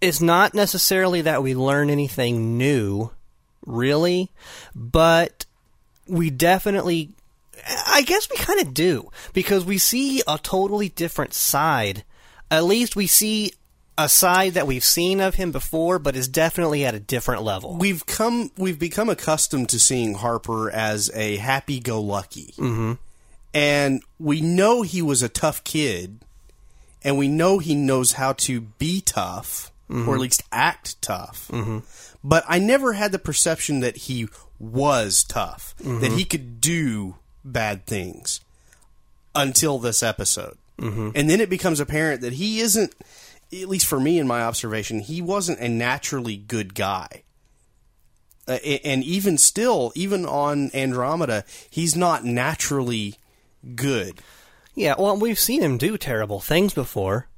It's not necessarily that we learn anything new, really, but we definitely, I guess we kind of do, because we see a totally different side. At least we see a side that we've seen of him before, but is definitely at a different level. We've become accustomed to seeing Harper as a happy-go-lucky. Mm-hmm. And we know he was a tough kid, and we know he knows how to be tough, mm-hmm. or at least act tough. Mm-hmm. But I never had the perception that he was tough, mm-hmm. that he could do bad things until this episode. Mm-hmm. And then it becomes apparent that he isn't, at least for me in my observation, he wasn't a naturally good guy. And even still, even on Andromeda, he's not naturally good. Yeah, well, we've seen him do terrible things before.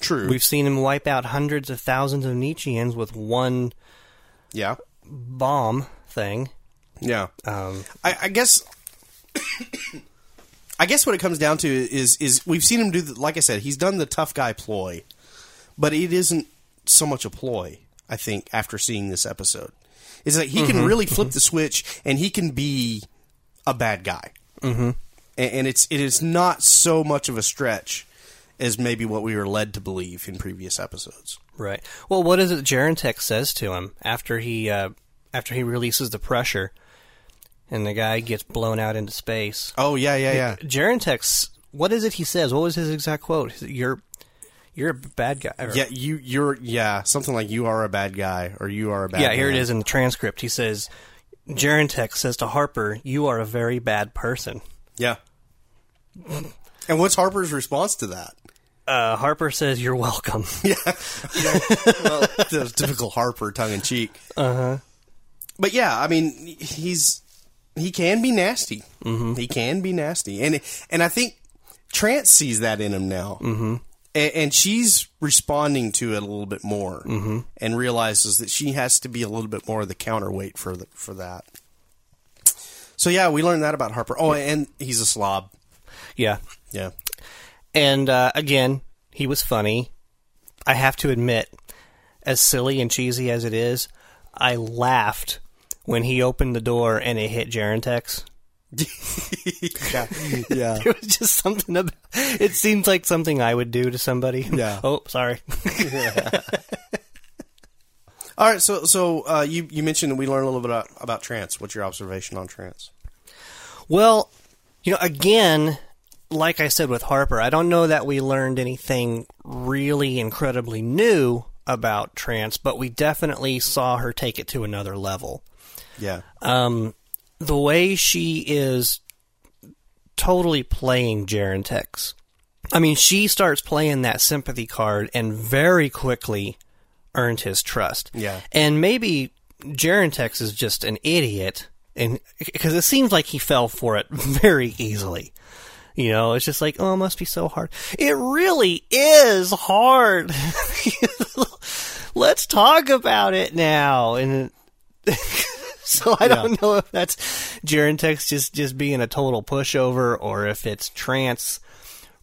True. We've seen him wipe out hundreds of thousands of Nietzscheans with one bomb thing. Yeah. I guess what it comes down to is we've seen him do, like I said, he's done the tough guy ploy, but it isn't so much a ploy, I think, after seeing this episode. It's like he mm-hmm. can really flip mm-hmm. the switch, and he can be a bad guy. Mm-hmm. And it is not so much of a stretch as maybe what we were led to believe in previous episodes. Right. Well, what is it Gerentex says to him after he releases the pressure and the guy gets blown out into space? Oh, yeah. Gerentex, what is it he says? What was his exact quote? You're a bad guy. Or, yeah, you're something like you are a bad guy or you are a bad guy. Yeah, here it is in the transcript. He says, Gerentex says to Harper, you are a very bad person. Yeah. And what's Harper's response to that? Harper says, you're welcome. Yeah. Well, typical Harper, tongue-in-cheek. Uh-huh. But yeah, I mean, he can be nasty. Mm-hmm. He can be nasty. And I think Trance sees that in him now. Mm-hmm. And she's responding to it a little bit more mm-hmm. and realizes that she has to be a little bit more of the counterweight for that. So, yeah, we learned that about Harper. Oh, and he's a slob. Yeah. Yeah. And, again, he was funny. I have to admit, as silly and cheesy as it is, I laughed when he opened the door and it hit Gerentex. Yeah. It was just something about... It seems like something I would do to somebody. Yeah. Oh, sorry. Yeah. All right, so you mentioned that we learned a little bit about Trance. What's your observation on Trance? Well, you know, again, like I said with Harper, I don't know that we learned anything really incredibly new about Trance, but we definitely saw her take it to another level. Yeah. The way she is totally playing Gerentex. I mean, she starts playing that sympathy card and very quickly earned his trust. Yeah. And maybe Gerentex is just an idiot, and because it seems like he fell for it very easily. You know, it's just like, oh, it must be so hard. It really is hard. Let's talk about it now. And so I don't know if that's Gerentex just being a total pushover or if it's Trance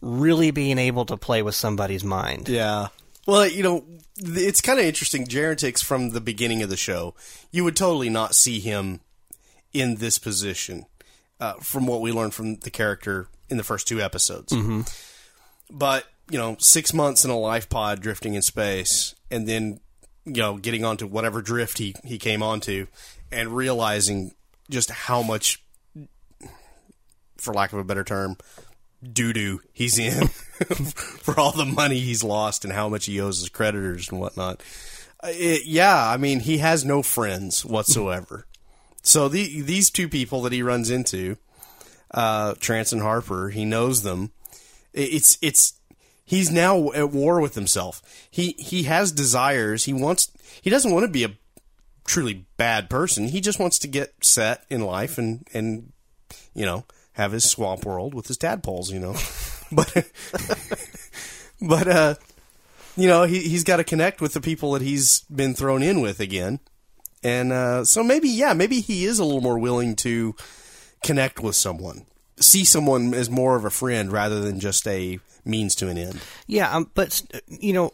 really being able to play with somebody's mind. Yeah. Well, you know, it's kind of interesting. Gerentex, from the beginning of the show, you would totally not see him in this position from what we learned from the character in the first two episodes. Mm-hmm. But, you know, 6 months in a life pod drifting in space and then, you know, getting onto whatever drift he came onto and realizing just how much, for lack of a better term, doo-doo he's in for all the money he's lost and how much he owes his creditors and whatnot. I mean, he has no friends whatsoever. So these two people that he runs into, Trance and Harper, he knows them. It's He's now at war with himself. He has desires. He doesn't want to be a truly bad person. He just wants to get set in life and you know, have his swamp world with his tadpoles, you know. But you know, he's got to connect with the people that he's been thrown in with again. And so maybe he is a little more willing to connect with someone. See someone as more of a friend rather than just a means to an end. Yeah, but, you know,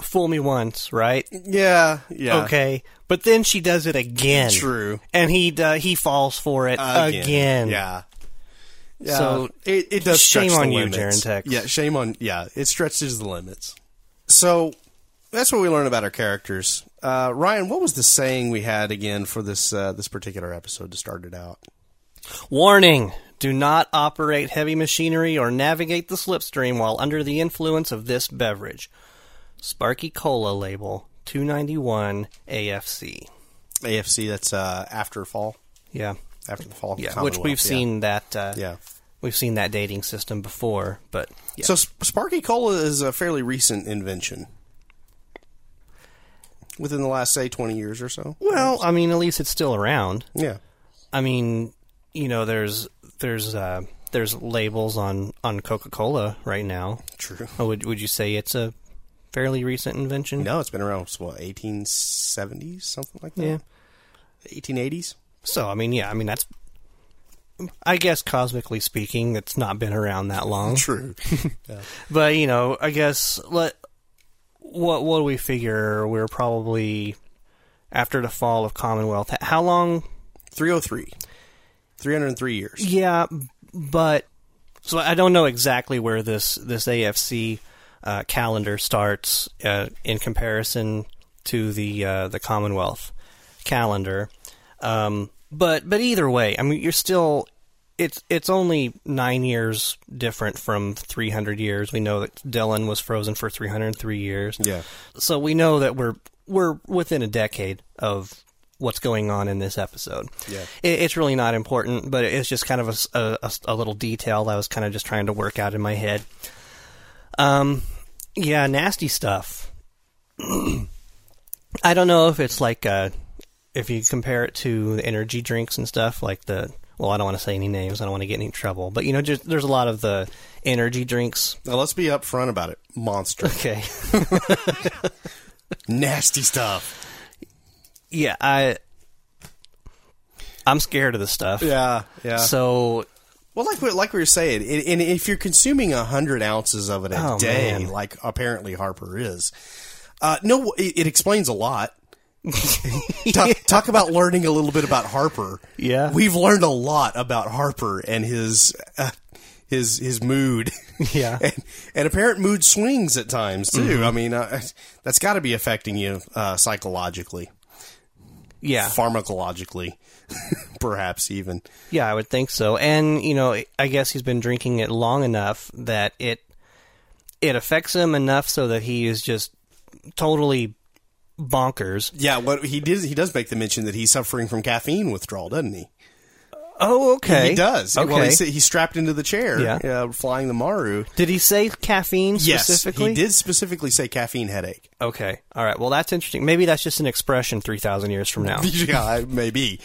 fool me once, right? Yeah. Okay, but then she does it again. True. And he falls for it again. Yeah. So it does stretch the limits. Shame on you, Gerentex. Yeah, it stretches the limits. So that's what we learn about our characters. Ryan, what was the saying we had again for this particular episode to start it out? Warning, do not operate heavy machinery or navigate the slipstream while under the influence of this beverage. Sparky Cola label, 291 AFC. AFC, that's after fall? Yeah. After the fall of the Commonwealth. Which we've seen that we've seen that dating system before, but... Yeah. So Sparky Cola is a fairly recent invention. Within the last, say, 20 years or so? Well, I mean, at least it's still around. Yeah. I mean... You know, there's labels on Coca-Cola right now. True. Oh, would you say it's a fairly recent invention? No, it's been around, 1870s, something like that? Yeah. 1880s? So, I mean, that's... I guess, cosmically speaking, it's not been around that long. True. Yeah. But, you know, I guess, what do we figure? We're probably, after the fall of Commonwealth, how long? 303. 303 years. Yeah, but... So I don't know exactly where this AFC calendar starts in comparison to the Commonwealth calendar. But either way, I mean, you're still... It's only 9 years different from 300 years. We know that Dylan was frozen for 303 years. Yeah. So we know that we're within a decade of... what's going on in this episode. Yeah. It's really not important, but it's just kind of a little detail that I was kind of just trying to work out in my head. Yeah, nasty stuff. I don't know if it's like, if you compare it to the energy drinks and stuff, well, I don't want to say any names, I don't want to get in any trouble, but, you know, just, there's a lot of the energy drinks. Now, let's be upfront about it. Monster. Okay. Nasty stuff. Yeah, I'm scared of this stuff. Yeah. So, well, like we were saying, and if you're consuming 100 ounces of it a day, man. Like apparently Harper is, no, it explains a lot. Talk about learning a little bit about Harper. Yeah, we've learned a lot about Harper and his mood. Yeah, and apparent mood swings at times too. Mm-hmm. I mean, that's got to be affecting you psychologically. Yeah. Pharmacologically, perhaps even. Yeah, I would think so. And, you know, I guess he's been drinking it long enough that it affects him enough so that he is just totally bonkers. Yeah, but he does make the mention that he's suffering from caffeine withdrawal, doesn't he? Oh, okay. He does. Okay. Well, he's strapped into the chair, flying the Maru. Did he say caffeine specifically? Yes, he did specifically say caffeine headache. Okay. All right. Well, that's interesting. Maybe that's just an expression 3,000 years from now. Yeah, maybe.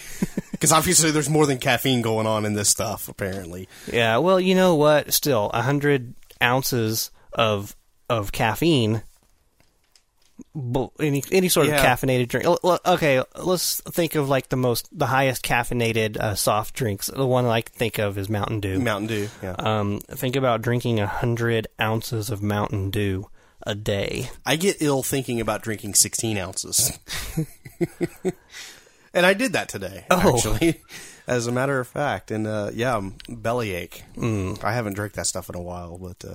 Because obviously there's more than caffeine going on in this stuff, apparently. Yeah. Well, you know what? Still, 100 ounces of caffeine... Any sort of caffeinated drink. Okay, let's think of like the highest caffeinated soft drinks. The one I think of is Mountain Dew. Mountain Dew. Yeah. Think about drinking 100 ounces of Mountain Dew a day. I get ill thinking about drinking 16 ounces, and I did that today. Oh. Actually, as a matter of fact, and bellyache. Mm. I haven't drank that stuff in a while, but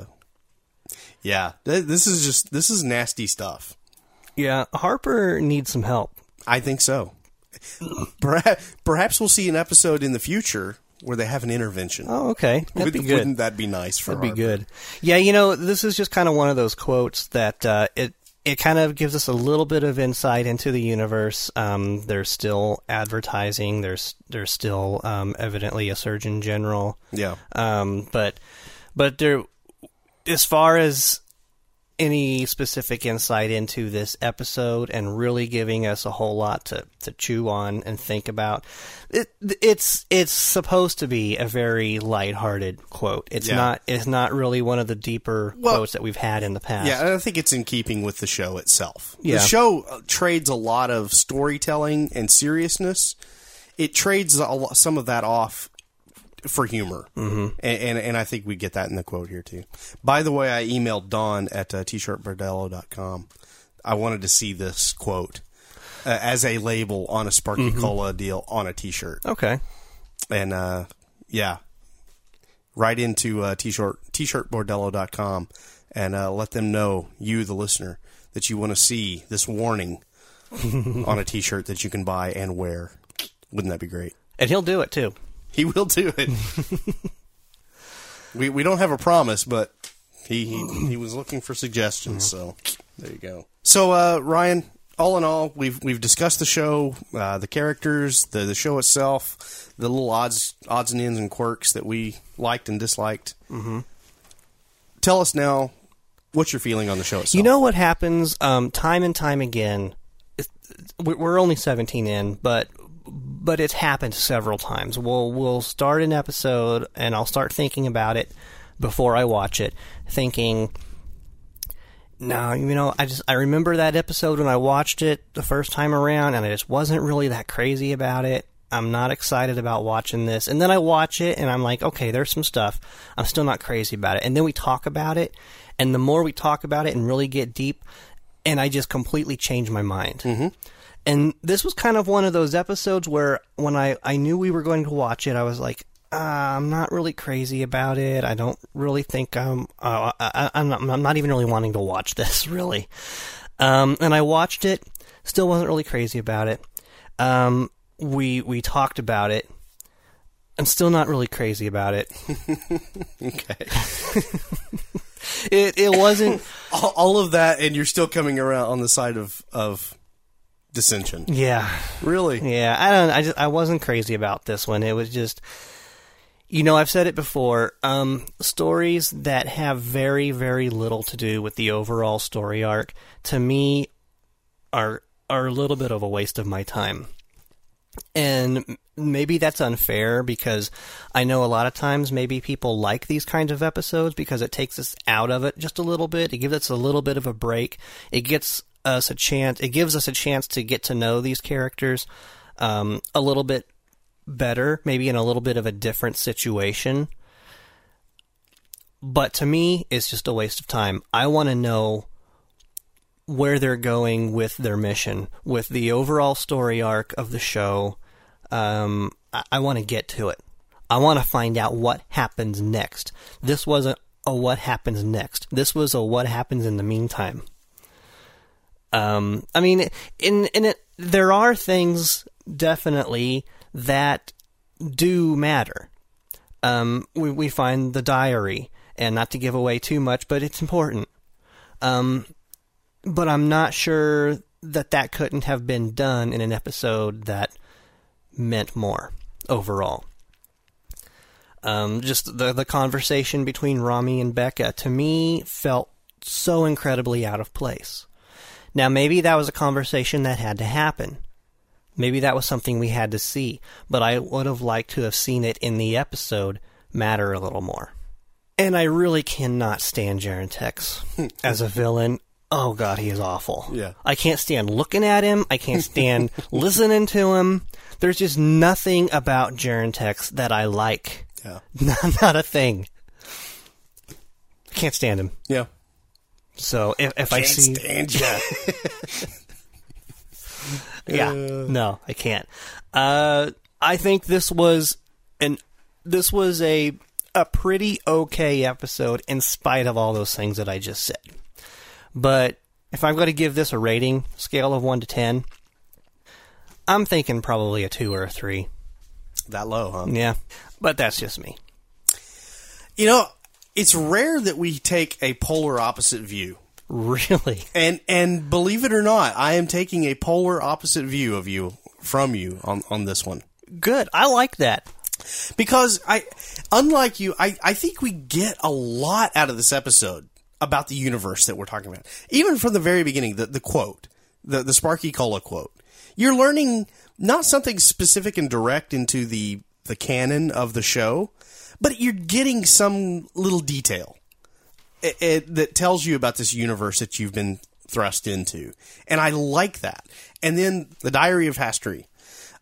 yeah, this is nasty stuff. Yeah, Harper needs some help. I think so. Perhaps we'll see an episode in the future where they have an intervention. Oh, okay. That'd be good. Wouldn't that be nice for Harper? That'd be good. Yeah, you know, this is just kind of one of those quotes that it kind of gives us a little bit of insight into the universe. There's still advertising. There's still evidently a Surgeon General. Yeah. But there... as far as any specific insight into this episode and really giving us a whole lot to chew on and think about, it's supposed to be a very lighthearted quote. It's not really one of the deeper quotes that we've had in the past. Yeah, and I think it's in keeping with the show itself. Yeah. The show trades a lot of storytelling and seriousness. It trades some of that off for humor. Mm-hmm. And I think we get that in the quote here too. By the way, I emailed Dawn at tshirtbordello.com. I wanted to see this quote as a label on a Sparky Cola deal on a t-shirt. Okay. And right into tshirtbordello.com and let them know, you the listener, that you want to see this warning on a t-shirt that you can buy and wear. Wouldn't that be great? And he'll do it too. He will do it. we don't have a promise, but he was looking for suggestions, so there you go. So Ryan, all in all, we've discussed the show, the characters, the show itself, the little odds and ends and quirks that we liked and disliked. Mm-hmm. Tell us now, what's your feeling on the show itself? You know what happens time and time again. We're only 17 in, but it's happened several times. We'll start an episode, and I'll start thinking about it before I watch it, thinking, no, you know, I remember that episode when I watched it the first time around, and I just wasn't really that crazy about it. I'm not excited about watching this. And then I watch it, and I'm like, okay, there's some stuff. I'm still not crazy about it. And then we talk about it, and the more we talk about it and really get deep, and I just completely change my mind. Mm-hmm. And this was kind of one of those episodes where when I knew we were going to watch it, I was like, I'm not really crazy about it. I don't really think I'm not even really wanting to watch this, really. And I watched it, still wasn't really crazy about it. We talked about it. I'm still not really crazy about it. Okay. It wasn't... all of that, and you're still coming around on the side of dissension. Yeah. Really? Yeah. I wasn't crazy about this one. It was just, you know, I've said it before, stories that have very, very little to do with the overall story arc, to me, are a little bit of a waste of my time. And maybe that's unfair, because I know a lot of times maybe people like these kinds of episodes because it takes us out of it just a little bit. It gives us a little bit of a break. It gives us a chance to get to know these characters a little bit better, maybe in a little bit of a different situation. But to me, it's just a waste of time. I want to know where they're going with their mission, with the overall story arc of the show. I want to get to it. I want to find out what happens next. This wasn't a what happens next. This was a what happens in the meantime. I mean, there are things definitely that do matter. We find the diary, and not to give away too much, but it's important. But I'm not sure that couldn't have been done in an episode that meant more overall. Just the conversation between Rommie and Beka, to me, felt so incredibly out of place. Now, maybe that was a conversation that had to happen. Maybe that was something we had to see. But I would have liked to have seen it in the episode matter a little more. And I really cannot stand Gerentex as a villain. Oh, God, he is awful. Yeah. I can't stand looking at him. I can't stand listening to him. There's just nothing about Gerentex that I like. Yeah. Not a thing. I can't stand him. Yeah. So if I see, can't stand you. Yeah, no, I can't. I think this was a pretty okay episode in spite of all those things that I just said. But if I'm going to give this a rating scale of 1 to 10, I'm thinking probably a 2 or a 3. That low, huh? Yeah, but that's just me. You know, it's rare that we take a polar opposite view. Really? And believe it or not, I am taking a polar opposite view of you from you on this one. Good. I like that. Because unlike you, I think we get a lot out of this episode about the universe that we're talking about. Even from the very beginning, the quote, the Sparky Cola quote. You're learning not something specific and direct into the canon of the show, but you're getting some little detail that tells you about this universe that you've been thrust into. And I like that. And then the Diary of Hasturi.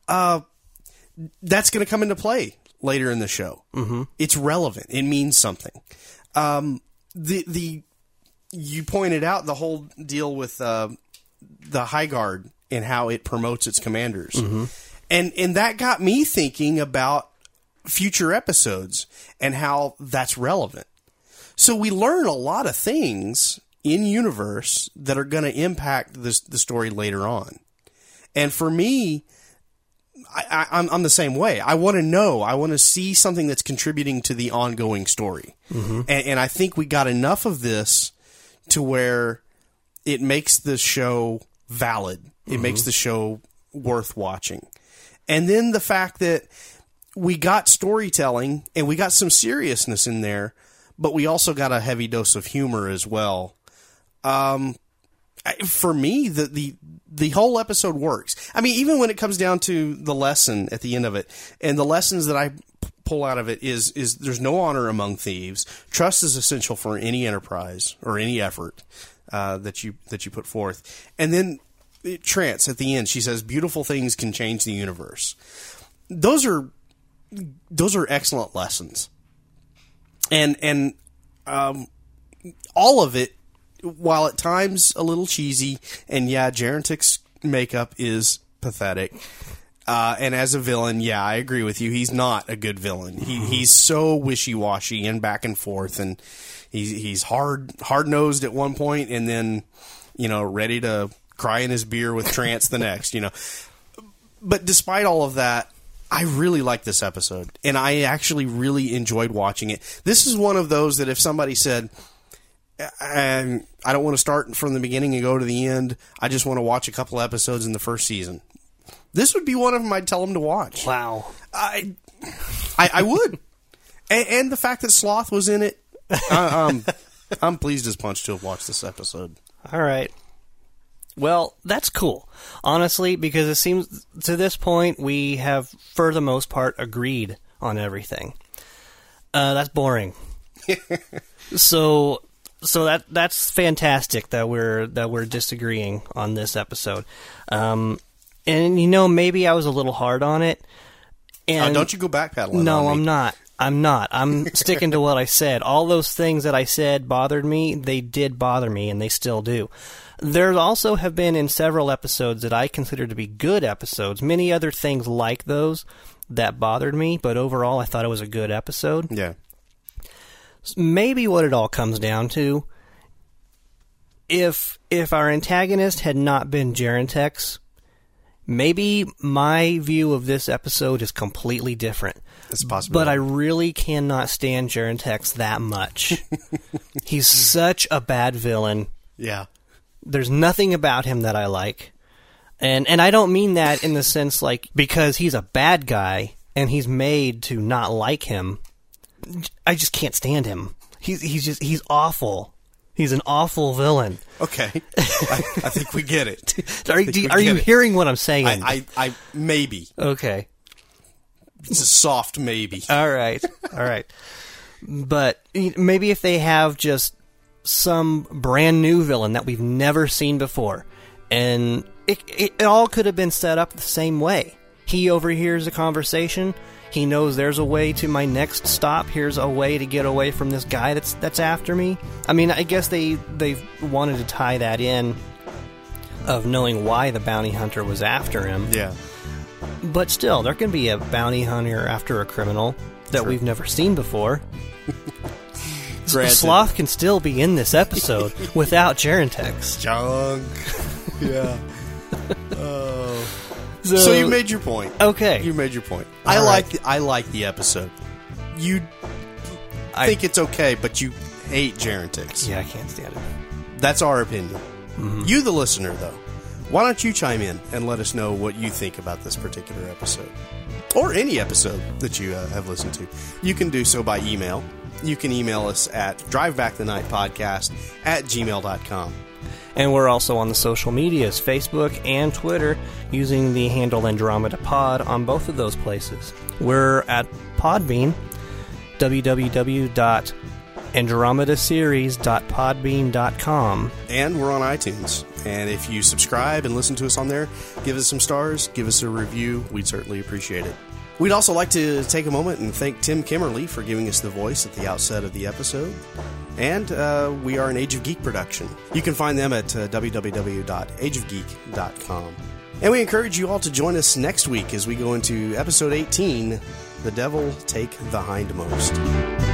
That's going to come into play later in the show. Mm-hmm. It's relevant. It means something. You pointed out the whole deal with the High Guard and how it promotes its commanders. Mm-hmm. And that got me thinking about future episodes and how that's relevant. So we learn a lot of things in universe that are going to impact the story later on. And for me, I'm the same way. I want to know. I want to see something that's contributing to the ongoing story. Mm-hmm. And I think we got enough of this to where it makes the show valid. It mm-hmm. makes the show worth watching. And then the fact that we got storytelling and we got some seriousness in there, but we also got a heavy dose of humor as well. For me, the whole episode works. I mean, even when it comes down to the lesson at the end of it, and the lessons that I pull out of it is there's no honor among thieves. Trust is essential for any enterprise or any effort that you put forth. And then Trance at the end, she says, "Beautiful things can change the universe." Those are excellent lessons, and all of it. While at times a little cheesy, and yeah, Gerentex makeup is pathetic. And as a villain, yeah, I agree with you. He's not a good villain. He's so wishy-washy and back and forth, and he's hard-nosed at one point, and then ready to cry in his beer with Trance the next. But despite all of that, I really like this episode, and I actually really enjoyed watching it. This is one of those that if somebody said, and I don't want to start from the beginning and go to the end, I just want to watch a couple episodes in the first season, this would be one of them I'd tell them to watch. Wow. I would. and the fact that Sloth was in it, I'm pleased as punch to have watched this episode. All right. Well, that's cool, honestly, because it seems to this point we have, for the most part, agreed on everything. That's boring. So that's fantastic that we're disagreeing on this episode, and maybe I was a little hard on it. And don't you go backpedaling? No, on me. I'm not. I'm sticking to what I said. All those things that I said bothered me. They did bother me, and they still do. There also have been in several episodes that I consider to be good episodes. Many other things like those that bothered me, but overall, I thought it was a good episode. Yeah. Maybe what it all comes down to, if our antagonist had not been Gerentex, maybe my view of this episode is completely different. That's possible. But I really cannot stand Gerentex that much. He's such a bad villain. Yeah. There's nothing about him that I like. And I don't mean that in the sense like because he's a bad guy and he's made to not like him. I just can't stand him. He's awful. He's an awful villain. Okay, I think we get it. Are you hearing what I'm saying? I maybe. Okay, it's a soft maybe. All right. But maybe if they have just some brand new villain that we've never seen before, and it all could have been set up the same way. He overhears a conversation. He knows there's a way to my next stop. Here's a way to get away from this guy that's after me. I mean, I guess they wanted to tie that in of knowing why the bounty hunter was after him. Yeah. But still, there can be a bounty hunter after a criminal that we've never seen before. Sloth can still be in this episode without Gerentex. Junk. Yeah. Oh. So you made your point. Okay. You made your point. I like the episode. I think it's okay, but you hate Gerentex. Yeah, I can't stand it. That's our opinion. Mm-hmm. You, the listener, though, why don't you chime in and let us know what you think about this particular episode? or any episode that you have listened to, you can do so by email. You can email us at drivebackthenightpodcast@gmail.com. And we're also on the social medias, Facebook and Twitter, using the handle Andromeda Pod on both of those places. We're at Podbean, www.andromedaseries.podbean.com. And we're on iTunes. And if you subscribe and listen to us on there, give us some stars, give us a review. We'd certainly appreciate it. We'd also like to take a moment and thank Tim Kimmerly for giving us the voice at the outset of the episode. And we are an Age of Geek production. You can find them at www.ageofgeek.com. And we encourage you all to join us next week as we go into episode 18, The Devil Take the Hindmost.